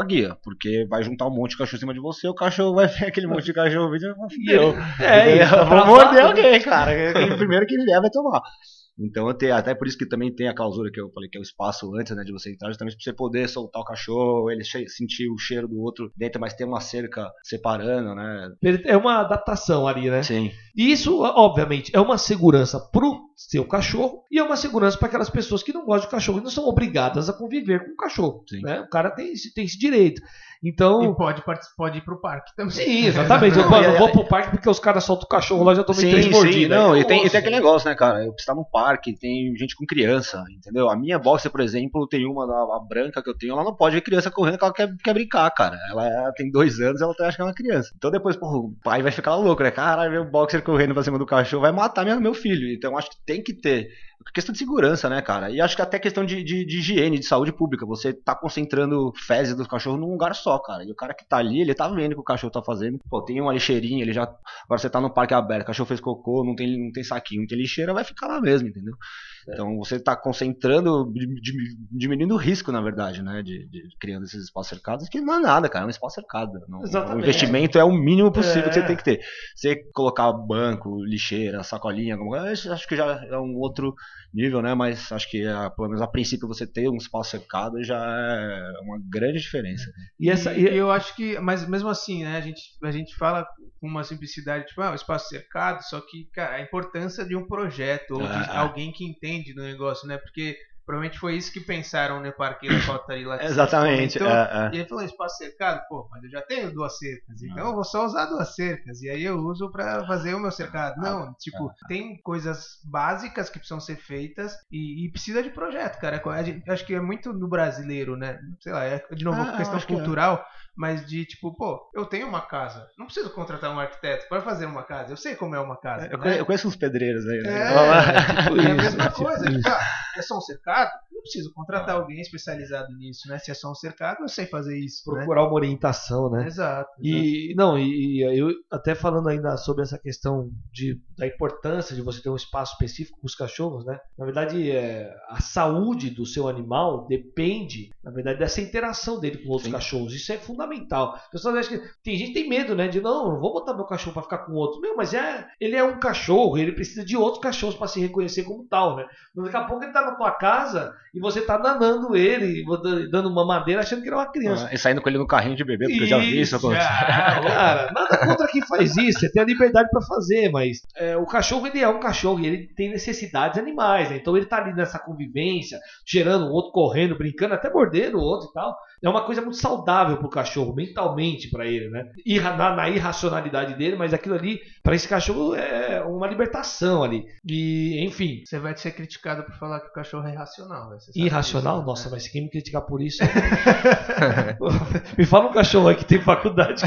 a guia, porque vai juntar um monte de cachorro em cima de você, o cachorro vai ver aquele monte de cachorro vou morder alguém, cara. O primeiro que ele der vai tomar. Então, até por isso que também tem a clausura que eu falei, que é o espaço antes, né, de você entrar, justamente para você poder soltar o cachorro, ele sentir o cheiro do outro dentro, mas tem uma cerca separando, né? É uma adaptação ali, né? Sim. E isso, obviamente, é uma segurança pro seu cachorro e é uma segurança para aquelas pessoas que não gostam de cachorro e não são obrigadas a conviver com o cachorro, né? O cara tem esse direito. Então... E pode ir pro parque também. Sim, exatamente. Eu não vou pro parque porque os caras soltam o cachorro lá, já tomei 3 mordidas. Não, e tem aquele negócio, né, cara? Eu precisava no parque, tem gente com criança, entendeu? A minha boxer, por exemplo, tem uma a branca que eu tenho, ela não pode ver criança correndo porque ela quer brincar, cara. Ela tem 2 anos, ela acha que é uma criança. Então depois, porra, o pai vai ficar louco, né? Caralho, meu boxer correndo pra cima do cachorro vai matar meu filho. Então acho que tem que ter... Questão de segurança, né, cara? E acho que até questão de higiene, de saúde pública. Você tá concentrando fezes do cachorro num lugar só, cara. E o cara que tá ali, ele tá vendo o que o cachorro tá fazendo. Pô, tem uma lixeirinha, ele já... Agora você tá no parque aberto, o cachorro fez cocô, não tem saquinho, não tem lixeira, vai ficar lá mesmo, entendeu? Então você tá concentrando, diminuindo o risco, na verdade, né? De criando esses espaços cercados, que não é nada, cara, é um espaço cercado. O investimento é o mínimo possível que você tem que ter. Você colocar banco, lixeira, sacolinha, alguma coisa, acho que já é um outro nível, né? Mas acho que pelo menos a princípio você ter um espaço cercado já é uma grande diferença. Né? E eu acho que, mas mesmo assim, né? A gente fala com uma simplicidade, tipo, um espaço cercado, só que, cara, a importância de um projeto ou de alguém que entende do negócio, né? Porque provavelmente foi isso que pensaram, né? Parqueiro Rotary lá. Exatamente. Comentou, E ele falou, espaço cercado, pô, mas eu já tenho 2 cercas, então eu vou só usar 2 cercas, e aí eu uso pra fazer o meu cercado. Não, tipo, tem coisas básicas que precisam ser feitas e precisa de projeto, cara. Acho que é muito do brasileiro, né? Sei lá, é de novo questão cultural, mas de tipo, pô, eu tenho uma casa, não preciso contratar um arquiteto para fazer uma casa, eu sei como é uma casa. Eu conheço uns pedreiros aí, né? É a mesma coisa, tipo, é só um cercado? não preciso contratar alguém especializado nisso, né? Se é só um cercado, eu sei fazer isso. Procurar, né, uma orientação, né? Exato. E, não, e eu até falando ainda sobre essa questão da importância de você ter um espaço específico para os cachorros, né? Na verdade, a saúde do seu animal depende, na verdade, dessa interação dele com outros, sim, cachorros. Isso é fundamental. Pessoas acham que tem gente que tem medo, né? De não vou botar meu cachorro para ficar com outro. Meu, mas ele é um cachorro, ele precisa de outros cachorros para se reconhecer como tal, né? Daqui a pouco ele tá na tua casa e você tá danando ele, dando uma madeira, achando que ele é uma criança. E saindo com ele no carrinho de bebê, porque isso, eu já vi isso acontecer. Cara, nada contra quem faz isso, você tem a liberdade para fazer, mas o cachorro, ele é um cachorro e ele tem necessidades animais, né? Então ele tá ali nessa convivência, gerando o outro, correndo, brincando, até mordendo o outro e tal. É uma coisa muito saudável pro cachorro, mentalmente para ele, né? Na irracionalidade dele, mas aquilo ali, para esse cachorro, é uma libertação ali. E, enfim. Você vai ser criticado por falar que o cachorro é irracional. Né? Irracional? Isso, né? Nossa, mas quem me criticar por isso... Me fala um cachorro aí que tem faculdade.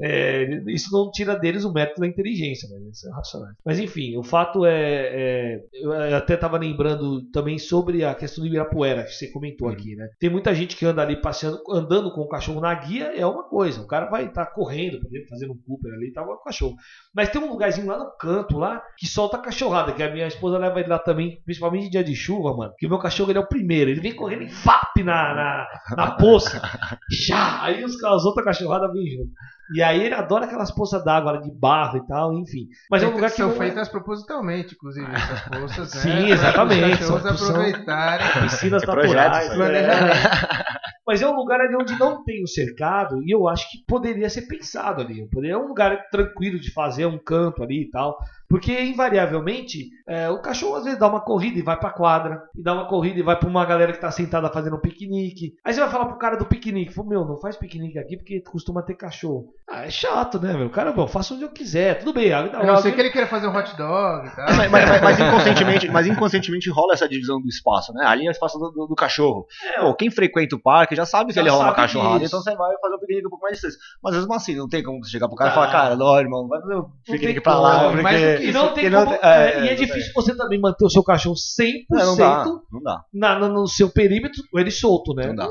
Enfim, isso não tira deles o mérito da inteligência, mas é racional. Mas enfim, o fato eu até estava lembrando também sobre a questão do Ibirapuera, que você comentou aqui, né? Tem muita gente que anda ali passeando, andando com o cachorro na guia, é uma coisa. O cara vai estar correndo, fazendo um Cooper ali e tal, com o cachorro. Mas tem um lugarzinho lá no canto, lá, que solta cachorrada, que a minha esposa leva ele lá também, principalmente em dia de chuva, mano. Que o meu cachorro, ele é o primeiro, ele vem correndo em FAP na poça. Já! Aí as outras cachorradas vêm junto. E aí ele adora aquelas poças d'água de barro e tal, enfim. Mas é um lugar que são feitas propositalmente, inclusive, essas poças. Sim, exatamente. Os cachorros aproveitarem. Piscinas naturais. Mas é um lugar ali onde não tem o cercado e eu acho que poderia ser pensado ali. É um lugar tranquilo de fazer, um canto ali e tal. Porque, invariavelmente, o cachorro às vezes dá uma corrida e vai pra quadra. E dá uma corrida e vai pra uma galera que tá sentada fazendo um piquenique. Aí você vai falar pro cara do piquenique. Fala, meu, não faz piquenique aqui porque costuma ter cachorro. Ah, é chato, né, meu? Cara, bom, faça onde eu quiser. Tudo bem. Eu sei que ele queira fazer um hot dog e tal. Mas inconscientemente rola essa divisão do espaço, né? Ali é o espaço do cachorro. Pô, quem frequenta o parque já sabe que ele rola uma cachorrada. Então você vai fazer um piquenique um pouco mais distante. Mas mesmo assim, não tem como chegar pro cara e falar, cara, não, irmão, vai fazer um piquenique pra lá. E não tem como, e é difícil você também manter o seu cachorro 100% não dá. No seu perímetro, ele solto, né? Não dá.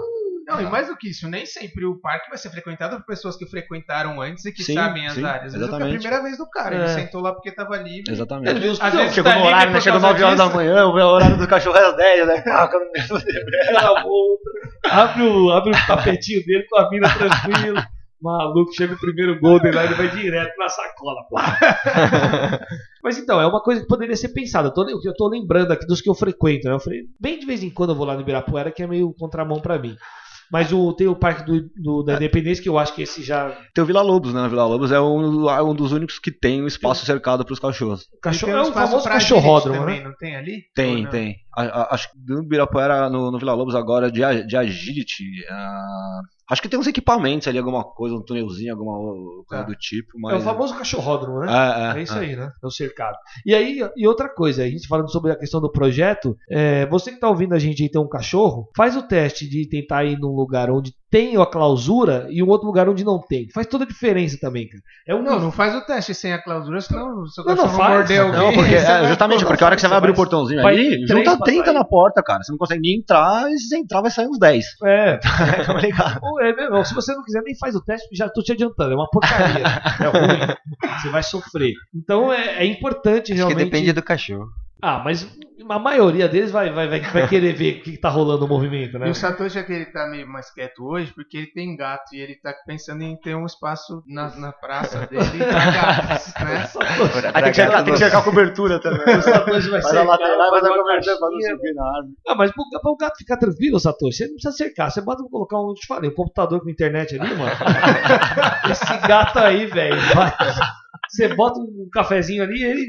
Não, e mais do que isso, nem sempre o parque vai ser frequentado por pessoas que frequentaram antes e que sabem as áreas. Às vezes é a primeira vez do cara, ele sentou lá porque estava livre. Exatamente. Ele viu os cachorros. Chegou no horário, né? Chegou 9 horas da manhã, o horário do cachorro é às 10, né? Abre o tapetinho dele com a vida tranquila. Maluco, chega o primeiro Golden lá, ele vai direto na sacola. Mas então, é uma coisa que poderia ser pensada. Eu tô lembrando aqui dos que eu frequento, né? Bem de vez em quando eu vou lá no Ibirapuera, que é meio contramão pra mim. Mas tem o Parque da Independência, que eu acho que esse já... Tem o Vila Lobos, né? O Vila Lobos é um dos únicos que tem um espaço cercado para os cachorros. Cachorro é um famoso cachorródromo, né? Não tem ali? Tem. Acho que no Ibirapuera, no Vila Lobos agora, de agility... Acho que tem uns equipamentos ali, alguma coisa, um túnelzinho, alguma coisa do tipo. Mas... É o famoso cachorródromo, né? É isso aí, né? É o cercado. E aí, e outra coisa, a gente falando sobre a questão do projeto, você que tá ouvindo a gente aí tem um cachorro, faz o teste de tentar ir num lugar onde tem a clausura e um outro lugar onde não tem. Faz toda a diferença também, cara. Não faz o teste sem a clausura, senão o seu cachorro não mordeu alguém. Não, porque, justamente, porque a hora que você vai abrir o portãozinho ali, junta 30 na porta, cara. Você não consegue nem entrar, e se entrar vai sair uns 10. Tá ligado? Se você não quiser, nem faz o teste, já tô te adiantando. É uma porcaria. É ruim. Você vai sofrer. Então é importante realmente... Acho que depende do cachorro. Ah, mas a maioria deles vai querer ver o que tá rolando o movimento, né? E o Satoshi é que ele tá meio mais quieto hoje porque ele tem gato e ele tá pensando em ter um espaço na praça dele pra gatos, né? Tem que chegar a cobertura também. O Satoshi vai ser lateral, vai dar cobertura pra não subir na árvore. Ah, mas pra o gato ficar tranquilo, Satoshi, você não precisa cercar. Você pode colocar um, te falei, um computador com internet ali, mano. Esse gato aí, velho, vai... Você bota um cafezinho ali e ele...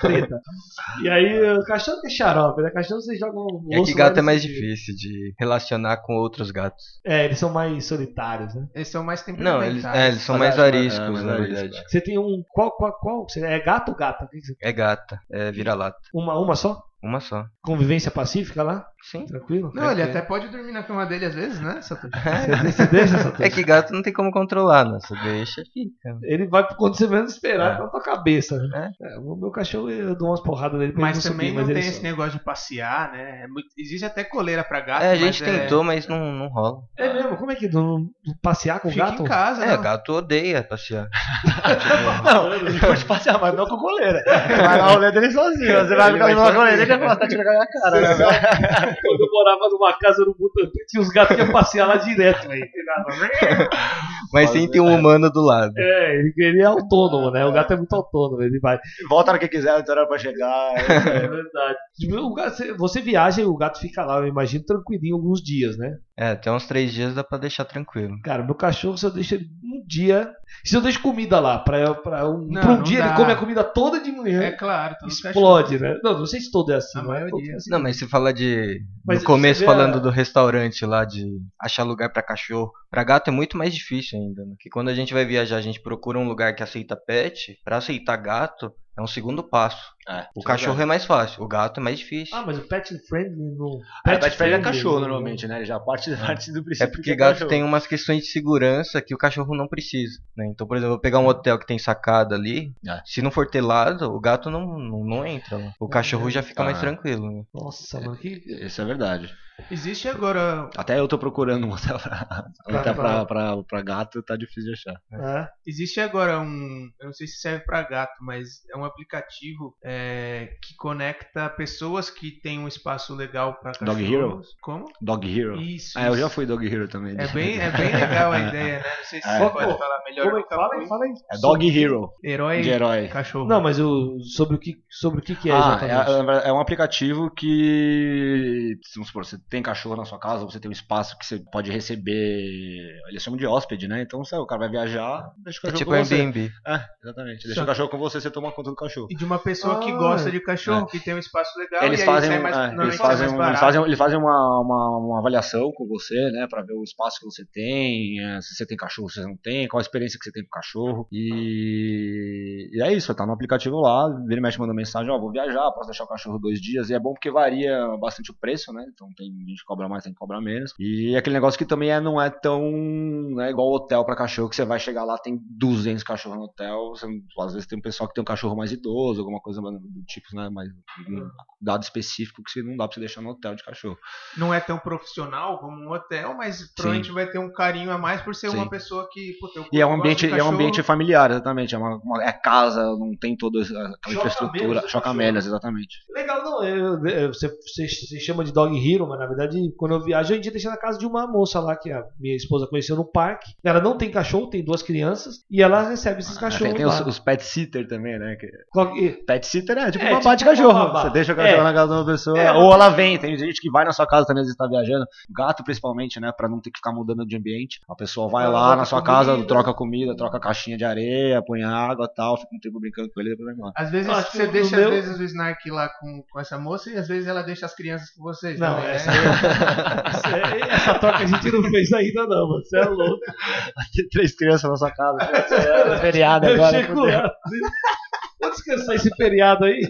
Treta. E aí, o cachorro que é xarope, né? O cachorro você joga um osso... É que gato é mais difícil de relacionar com outros gatos. Eles são mais solitários, né? Eles são mais temperamentais. Não, eles são mais ariscos, na verdade. Você tem um... Qual? É gato ou gata? É gata. É vira-lata. Uma só? Uma só. Convivência pacífica lá? Sim. Tranquilo? Não, ele até pode dormir na cama dele às vezes, né, Satoshi? Você deixa, Satoshi? É que gato não tem como controlar, né? Você deixa, fica. Ele vai quando você menos esperar, na tua cabeça. Né? É, o meu cachorro, eu dou umas porradas nele. Mas também não tem esse negócio de passear, né? É muito... Existe até coleira pra gato. É, a gente tentou, mas não rola. É mesmo? Como é que não passear com gato? Fica em casa, né? É, gato odeia passear. Não, ele pode passear, mas não com coleira. Vai lá olhando ele sozinho. Você vai ficar com a coleira dele. Ela tá tirando a cara, né? Quando eu morava numa casa no Butantã, tinha os gatos que iam passear lá direto, velho. Mas sem ter um humano do lado. É, ele é autônomo, né? O gato é muito autônomo, ele vai. Volta no que quiser, não hora pra chegar. É verdade. O gato, você viaja e o gato fica lá, eu imagino, tranquilinho alguns dias, né? É, até uns 3 dias dá pra deixar tranquilo. Cara, meu cachorro, se eu deixo ele um dia... Se eu deixo comida lá, pra um dia dá. Ele come a comida toda de manhã. É claro. Explode, né? Não sei se todo é assim. A maioria. É assim. Não, mas você fala de... Mas no começo falando do restaurante lá, de achar lugar pra cachorro. Pra gato é muito mais difícil ainda, né? Porque quando a gente vai viajar, a gente procura um lugar que aceita pet. Pra aceitar gato... É um segundo passo. É, o cachorro é mais fácil, o gato é mais difícil. Ah, mas o pet friendly não. Pet friendly é cachorro normalmente, né? Já parte do princípio. É porque gato cachorro. Tem umas questões de segurança que o cachorro não precisa, né? Então, por exemplo, eu vou pegar um hotel que tem sacada ali, se não for telado, o gato não entra. Né? O cachorro já fica mais tranquilo. Né? Nossa, mano. Isso é verdade. Existe agora. Até eu tô procurando um hotel pra gato, tá difícil de achar. É. Existe agora um. Eu não sei se serve pra gato, mas é um aplicativo que conecta pessoas que têm um espaço legal pra cachorros. Dog Hero? Como? Dog Hero. Isso. Ah, eu já fui Dog Hero também. É bem legal a ideia, né? Não sei se você pode falar melhor. Como fala aí. É Dog Hero. Herói de herói. Cachorro. Não, mas sobre o que é exatamente? É um aplicativo que. Vamos supor, você tem cachorro na sua casa, você tem um espaço que você pode receber. Eles chamam de hóspede, né? Então, sabe, o cara vai viajar, deixa o cachorro com você. É tipo Airbnb. É, exatamente. Deixa o cachorro com você, você toma conta do cachorro. E de uma pessoa que gosta de cachorro, que tem um espaço legal, eles fazem uma avaliação com você, né? Pra ver o espaço que você tem, se você tem cachorro, se você não tem, qual a experiência que você tem com o cachorro. E é isso, tá no aplicativo lá, ele mexe, manda mensagem, ó, vou viajar, posso deixar o cachorro 2 dias. E é bom porque varia bastante o preço, né? Então tem gente que cobra mais, tem que cobrar menos. E aquele negócio que também não é tão igual hotel pra cachorro, que você vai chegar lá, tem 200 cachorros no hotel. Você, às vezes tem um pessoal que tem um cachorro mais idoso, alguma coisa do tipo, né? Mas um dado específico que não dá pra você deixar no hotel de cachorro. Não é tão profissional como um hotel, mas provavelmente vai ter um carinho a mais por ser uma pessoa que... E é um ambiente familiar, exatamente. É casa, não tem toda a infraestrutura. Chocamelas, exatamente. Legal, não. Você chama de Dog Hero, mas na verdade, quando eu viajo, eu ia deixar na casa de uma moça lá que a minha esposa conheceu no parque. Ela não tem cachorro, tem 2 crianças, e ela recebe esses cachorros. Tem os pet sitter também, né? Pet sitter é tipo uma babá de cachorro. Você deixa o cachorro na casa de uma pessoa. Ou ela vem, tem gente que vai na sua casa também, às vezes tá viajando. Gato, principalmente, né? Pra não ter que ficar mudando de ambiente. A pessoa vai lá na sua casa, troca comida, troca caixinha de areia, põe água e tal, fica um tempo brincando com ele e depois vai embora. Às vezes você deixa o Snark lá com essa moça e às vezes ela deixa as crianças com vocês. Não, essa troca a gente não fez ainda, não, mano. Você é louco. Tem 3 crianças na sua casa. É feriado agora. Vou descansar esse feriado aí.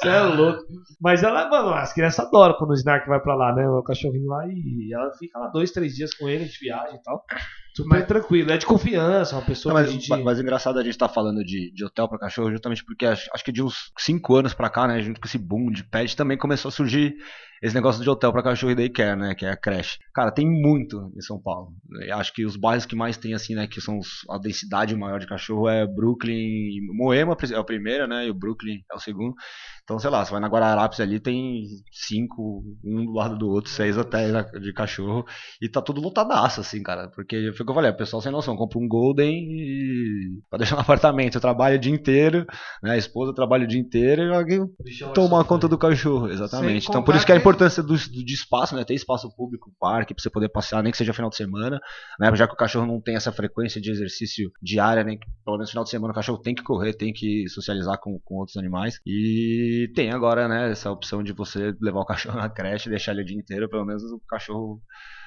Você é louco. Mas ela, mano, as crianças adoram quando o Snark vai pra lá, né? O cachorrinho lá e ela fica lá 2, 3 dias com ele, a gente viaja e tal. Super tranquilo, é de confiança, uma pessoa que a gente... Mas engraçado a gente tá falando de hotel pra cachorro, justamente porque acho que de uns 5 anos pra cá, né, junto com esse boom de pet, também começou a surgir esse negócio de hotel pra cachorro e daycare, né, que é a creche. Cara, tem muito em São Paulo. Eu acho que os bairros que mais tem, assim, né, que são a densidade maior de cachorro é Brooklyn, Moema é a primeira, né, e o Brooklyn é o segundo. Então, sei lá, você vai na Guararapes ali, tem 5, um do lado do outro, 6 hotéis de cachorro. E tá tudo lotadaço, assim, cara. Porque foi o que eu falei, o pessoal sem noção, compra um Golden e... pra deixar no apartamento. Eu trabalho o dia inteiro, né? A esposa trabalha o dia inteiro e alguém toma conta do cachorro. Exatamente. Então, por isso que a importância de espaço, né? Ter espaço público, parque, pra você poder passear, nem que seja final de semana, né? Já que o cachorro não tem essa frequência de exercício diária, nem que, pelo menos final de semana o cachorro tem que correr, tem que socializar com outros animais. E tem agora, né, essa opção de você levar o cachorro na creche, deixar ele o dia inteiro, pelo menos o cachorro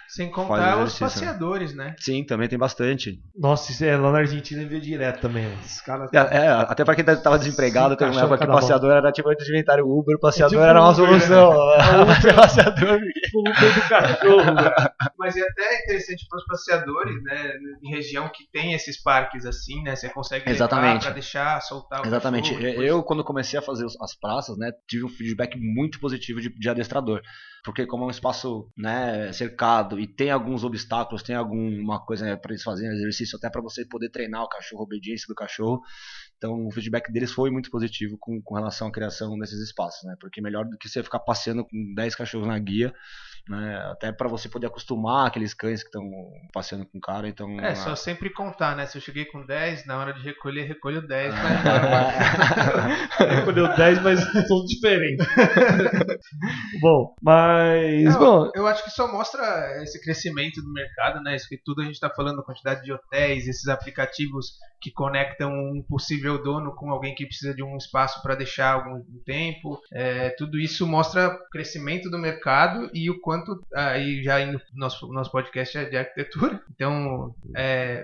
Sem contar os passeadores, né? Sim, também tem bastante. Nossa, isso é, lá na Argentina enviou direto também. Os caras... até pra quem tava desempregado, teve uma época que o passeador era tipo de inventário Uber, o passeador tipo era uma solução. O passeador do cachorro. Mas é até interessante para os passeadores, né? Em região que tem esses parques assim, né? Você consegue levar pra deixar, soltar o Exatamente. Cachorro, depois... Eu, quando comecei a fazer as praças, né? Tive um feedback muito positivo de adestrador. Porque como é um espaço, né, cercado e tem alguns obstáculos, tem alguma coisa, né, para eles fazerem exercício, até para você poder treinar o cachorro, a obediência do cachorro. Então o feedback deles foi muito positivo com relação à criação desses espaços, né? Porque melhor do que você ficar passeando com 10 cachorros na guia, né? Até para você poder acostumar aqueles cães que estão passeando com o cara. Então, só sempre contar, né? Se eu cheguei com 10, na hora de recolher, recolho 10. Mas... recolheu 10, mas tudo diferente. Bom, mas... Bom, eu acho que só mostra esse crescimento do mercado, né? Isso que tudo a gente está falando, quantidade de hotéis, esses aplicativos que conectam um possível dono com alguém que precisa de um espaço para deixar algum tempo. Tudo isso mostra o crescimento do mercado e o quanto, aí já indo nosso podcast é de arquitetura, então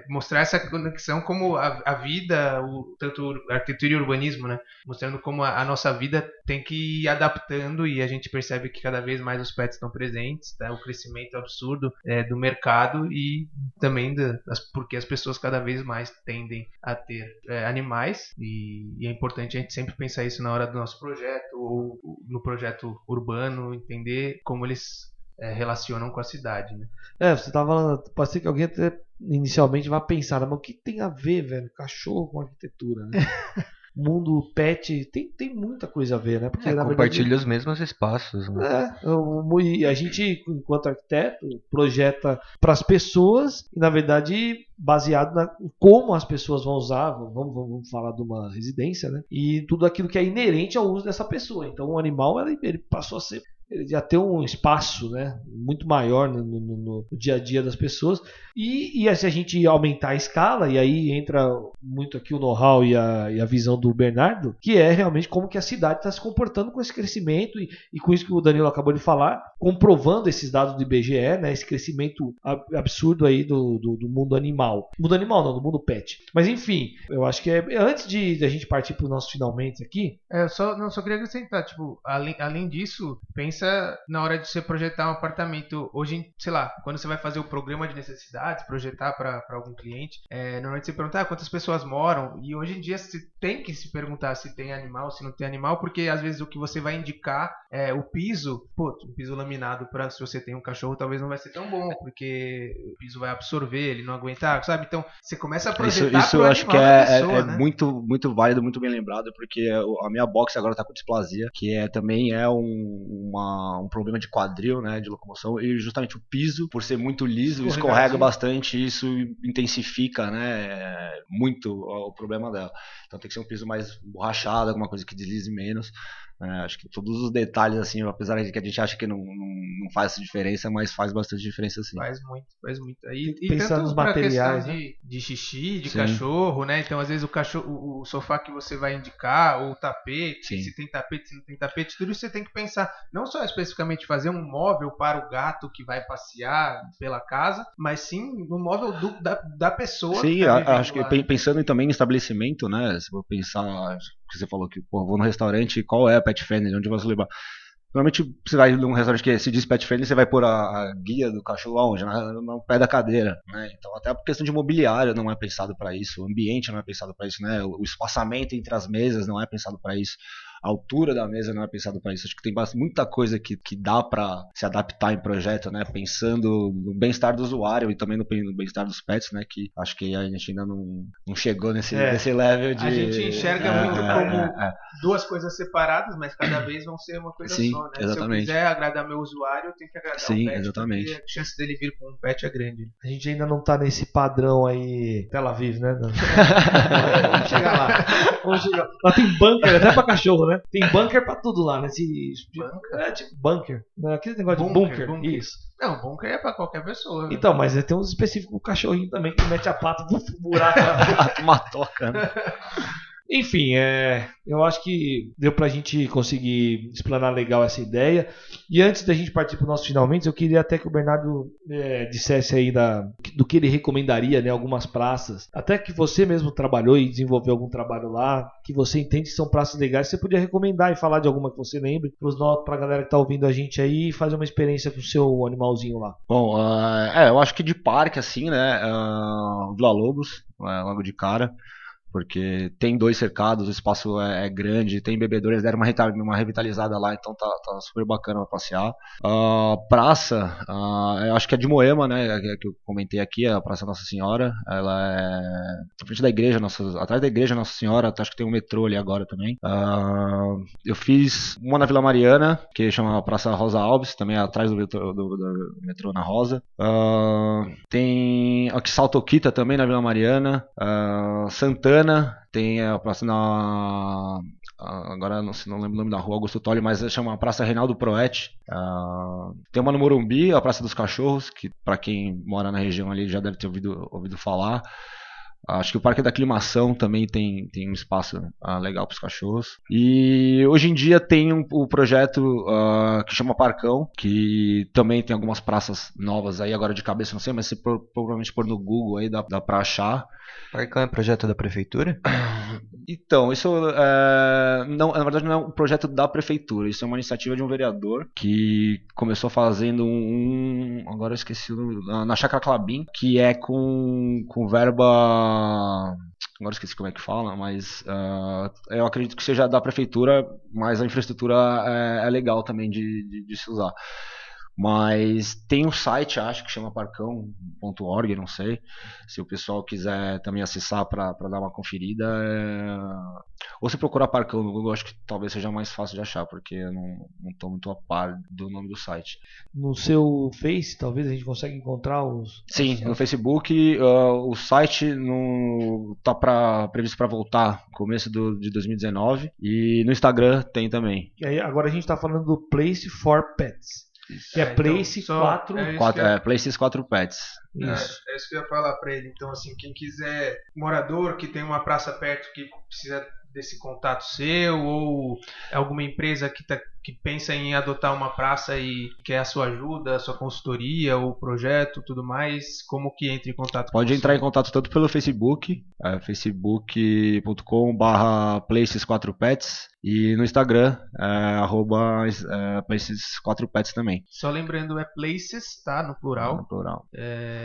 mostrar essa conexão como a vida, tanto arquitetura e urbanismo, né? Mostrando como a nossa vida tem que ir adaptando e a gente percebe que cada vez mais os pets estão presentes, tá? O crescimento absurdo do mercado e também porque as pessoas cada vez mais tendem a ter animais e é importante a gente sempre pensar isso na hora do nosso projeto ou no projeto urbano, entender como eles relacionam com a cidade, né? Você tava, parece que alguém até inicialmente vai pensar, mas o que tem a ver, velho, cachorro com arquitetura, né? Mundo pet tem muita coisa a ver, né? Porque compartilha verdade, os mesmos espaços, né? A gente, enquanto arquiteto, projeta para as pessoas e, na verdade, baseado na como as pessoas vão usar, vamos falar de uma residência, né? E tudo aquilo que é inerente ao uso dessa pessoa. Então, o animal ele passou a ser, ele já tem um espaço, né, muito maior no dia a dia das pessoas. E se a gente aumentar a escala, e aí entra muito aqui o know-how e a visão do Bernardo, que é realmente como que a cidade está se comportando com esse crescimento e com isso que o Danilo acabou de falar, comprovando esses dados do IBGE, né, esse crescimento absurdo aí do mundo animal. Mundo animal não, do mundo pet. Mas enfim, eu acho que antes de a gente partir para o nosso finalmente aqui... Eu só queria acrescentar, tipo, além disso, pensa na hora de você projetar um apartamento. Hoje, sei lá, quando você vai fazer o programa de necessidades, projetar para algum cliente, normalmente você pergunta quantas pessoas moram. E hoje em dia você tem que se perguntar se tem animal, se não tem animal, porque às vezes o que você vai indicar é o piso. Um piso laminado, se você tem um cachorro, talvez não vai ser tão bom, porque o piso vai absorver, ele não aguentar, sabe? Então você começa a projetar isso pro animal, acho que pessoa, né? Muito, muito válido, muito bem lembrado, porque a minha box agora tá com displasia, que também é um problema de quadril, né, de locomoção, e justamente o piso, por ser muito liso, escorrega bastante, e isso intensifica, né, muito o problema dela. Então tem que ser um piso mais borrachado, alguma coisa que deslize menos. Acho que todos os detalhes, assim, apesar de que a gente acha que não faz essa diferença, mas faz bastante diferença, sim. Faz muito. E tanto nos materiais, né? de xixi, de sim. Cachorro, né? Então, às vezes, o sofá que você vai indicar, ou o tapete, sim. Se tem tapete, se não tem tapete, tudo isso você tem que pensar. Não só especificamente fazer um móvel para o gato que vai passear pela casa, mas sim um móvel da pessoa. Sim, que tá acho lá, que pensando também em estabelecimento, né? Se eu pensar... que você falou que, vou no restaurante, qual é a pet friendly, onde eu vou levar? Normalmente você vai num restaurante que se diz pet friendly, você vai pôr a guia do cachorro aonde? No pé da cadeira, né? Então até a questão de mobiliário não é pensado para isso, o ambiente não é pensado para isso, né? O espaçamento entre as mesas não é pensado para isso. A altura da mesa não é pensado para isso. Acho que tem muita coisa que dá para se adaptar em projeto, né? Pensando no bem-estar do usuário e também no bem-estar dos pets, né? Que acho que a gente ainda não chegou nesse level de... A gente enxerga muito como duas coisas separadas, mas cada vez vão ser uma coisa sim, só, né? Exatamente. Se eu quiser agradar meu usuário, eu tenho que agradar sim, o pet. Exatamente. A chance dele vir com um pet é grande. A gente ainda não tá nesse padrão aí... Tel Aviv, né? Vamos chegar lá. Lá tem bunker até pra cachorro, né? Tem bunker pra tudo lá, né? Tipo bunker. Aquele negócio bunker, de bunker. Isso. Não, bunker é pra qualquer pessoa. Então, né? Mas tem uns específicos com cachorrinho também que mete a pata do buraco. Uma toca, né? Enfim, eu acho que deu pra gente conseguir explanar legal essa ideia. E antes da gente partir pro nosso finalmente, eu queria até que o Bernardo dissesse aí do que ele recomendaria, né, algumas praças, até que você mesmo trabalhou e desenvolveu algum trabalho lá, que você entende que são praças legais, você podia recomendar e falar de alguma que você lembre pra galera que tá ouvindo a gente aí e fazer uma experiência com o seu animalzinho lá. Bom, eu acho que de parque assim, né, Vila Lobos, logo de cara, porque tem dois cercados, o espaço é grande, tem bebedouros, deram uma revitalizada lá, então tá super bacana pra passear. Praça, eu acho que é de Moema, né, que eu comentei aqui, a Praça Nossa Senhora, ela é na frente da igreja, atrás da igreja Nossa Senhora, acho que tem um metrô ali agora também. Eu fiz uma na Vila Mariana, que chama Praça Rosa Alves, também é atrás do metrô na Rosa. Tem aqui Saltoquita também na Vila Mariana, Santana, tem a praça agora não lembro o nome da rua, Augusto Tolli, mas chama a Praça Reinaldo Proetti. Tem uma no Morumbi, a Praça dos Cachorros, que para quem mora na região ali já deve ter ouvido falar. Acho que o Parque da Aclimação também tem um espaço legal para os cachorros. E hoje em dia tem um projeto que chama Parcão, que também tem algumas praças novas aí, agora de cabeça não sei, mas se provavelmente pôr no Google aí dá para achar. Parcão é projeto da prefeitura? Então, isso não, na verdade não é um projeto da prefeitura, isso é uma iniciativa de um vereador que começou fazendo agora eu esqueci, na Chácara Clabim, que é com verba... Agora esqueci como é que fala, mas eu acredito que seja da prefeitura, mas a infraestrutura é legal também de se usar. Mas tem um site, acho que chama parcão.org, não sei, se o pessoal quiser também acessar para dar uma conferida, ou se procurar Parcão no Google, acho que talvez seja mais fácil de achar, porque eu não estou muito a par do nome do site. No seu Face, talvez a gente consiga encontrar os... Sim, no Facebook, o site está previsto para voltar começo de 2019, e no Instagram tem também. E aí, agora a gente está falando do Place for Pets. Isso. Que é Place 4 Places 4 Pets. Isso. É isso que eu ia falar pra ele. Então, assim, quem quiser, morador que tem uma praça perto que precisa desse contato seu, ou alguma empresa que pensa em adotar uma praça e quer a sua ajuda, a sua consultoria, o projeto, tudo mais, como que entra em contato? Pode entrar em contato tanto pelo Facebook, facebook.com/places4pets, e no Instagram, @places4pets também. Só lembrando, é places, tá? No plural. No plural.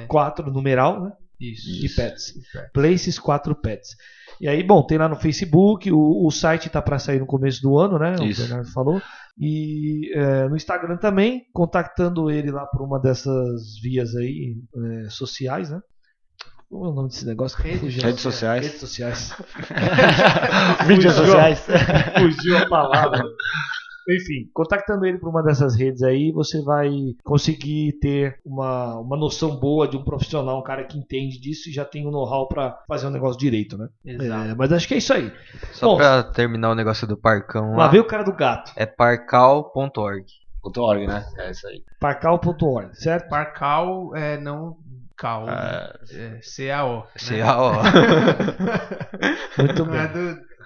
4, numeral, né? Isso. E pets. Places 4 Pets. E aí, bom, tem lá no Facebook, o site tá para sair no começo do ano, né? Isso. O Bernardo falou. E no Instagram também, contactando ele lá por uma dessas vias aí sociais, né? Como é o nome desse negócio? Redes sociais. Redes sociais. Mídias sociais. Fugiu a palavra. Enfim, contactando ele por uma dessas redes aí, você vai conseguir ter uma noção boa de um profissional, um cara que entende disso e já tem um know-how pra fazer um negócio direito, né? Exato. Mas acho que é isso aí. Só bom, pra terminar o negócio do Parcão lá. Lá veio o cara do gato. É parcal.org. .org, né? É isso aí. Parcal.org, certo? Parcal é não... Cal. C-A-O. C-A-O. Muito bem.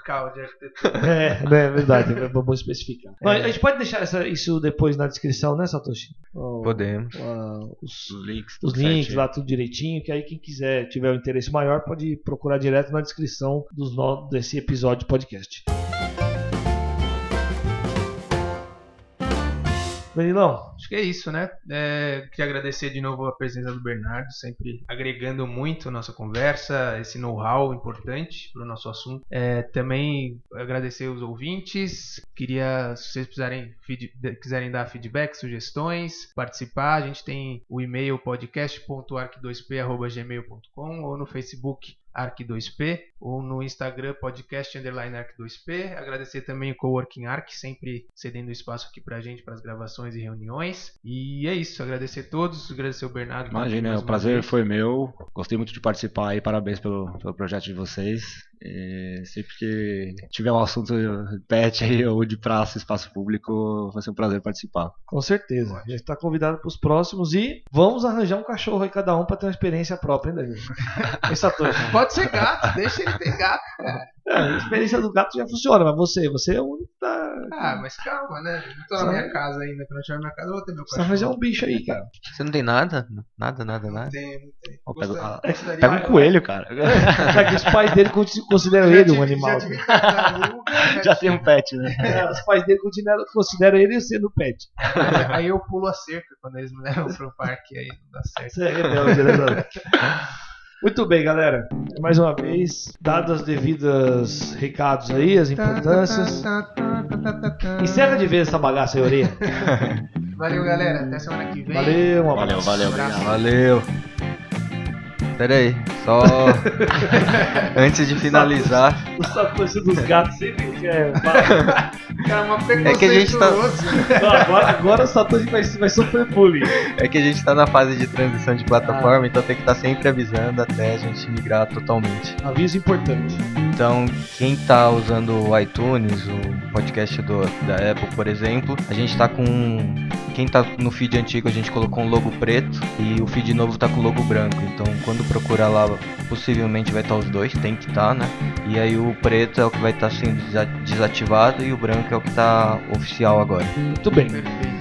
De arquitetura. É verdade, é bom especificar. A gente pode deixar isso depois na descrição, né, Satoshi? Podemos. Os links lá, tudo direitinho, que aí quem quiser, tiver um interesse maior, pode procurar direto na descrição desse episódio de podcast. Danilão, acho que é isso, né? Queria agradecer de novo a presença do Bernardo, sempre agregando muito a nossa conversa, esse know-how importante para o nosso assunto. Também agradecer os ouvintes, queria, se vocês quiserem dar feedback, sugestões, participar, a gente tem o e-mail podcast.arq2p@gmail.com, ou no Facebook Arq2P, ou no Instagram podcast_Arq2P. Agradecer também o Coworking Arq, sempre cedendo espaço aqui pra gente, para as gravações e reuniões. E é isso, agradecer a todos, agradecer o Bernardo. Imagina, o prazer foi meu, gostei muito de participar aí, parabéns pelo projeto de vocês. Sempre que tiver um assunto pet aí, ou de praça, espaço público, vai ser um prazer participar. Com certeza, a gente está convidado para os próximos e vamos arranjar um cachorro aí cada um para ter uma experiência própria, hein, Danilo? Pode ser gato, deixa ele ter gato. É, a experiência do gato já funciona, mas você é o único que tá. Ah, mas calma, né? Eu não tô na minha casa ainda. Quando eu tiver na minha casa, eu vou ter meu cachorro. Você vai fazer um bicho aí, cara. Você não tem nada? Nada? Não tem. Oh, pega um coelho, cara. Já que os pais dele consideram ele um animal. Já tem um pet, né? Os pais dele consideram ele sendo pet. Aí eu pulo a cerca quando eles me levam pro parque, aí não dá certo. Muito bem, galera. Mais uma vez, dadas as devidas recados aí, as importâncias. Encerra de vez essa bagaça, Eurinha. Valeu, galera. Até semana que vem. Valeu, um abraço. Valeu. Pera aí, só antes de finalizar. O Satoshi dos gatos sempre quer. É que a gente tá. Agora o Satoshi vai sofrer bullying. É que a gente tá na fase de transição de plataforma, então tem que estar sempre avisando até a gente migrar totalmente. Aviso importante. Então, quem tá usando o iTunes, o podcast da Apple, por exemplo, a gente tá com. Quem tá no feed antigo, a gente colocou um logo preto e o feed novo tá com o logo branco. Então, quando procurar lá, possivelmente vai estar os dois, tem que estar, né? E aí o preto é o que vai estar sendo desativado e o branco é o que tá oficial agora. Muito bem.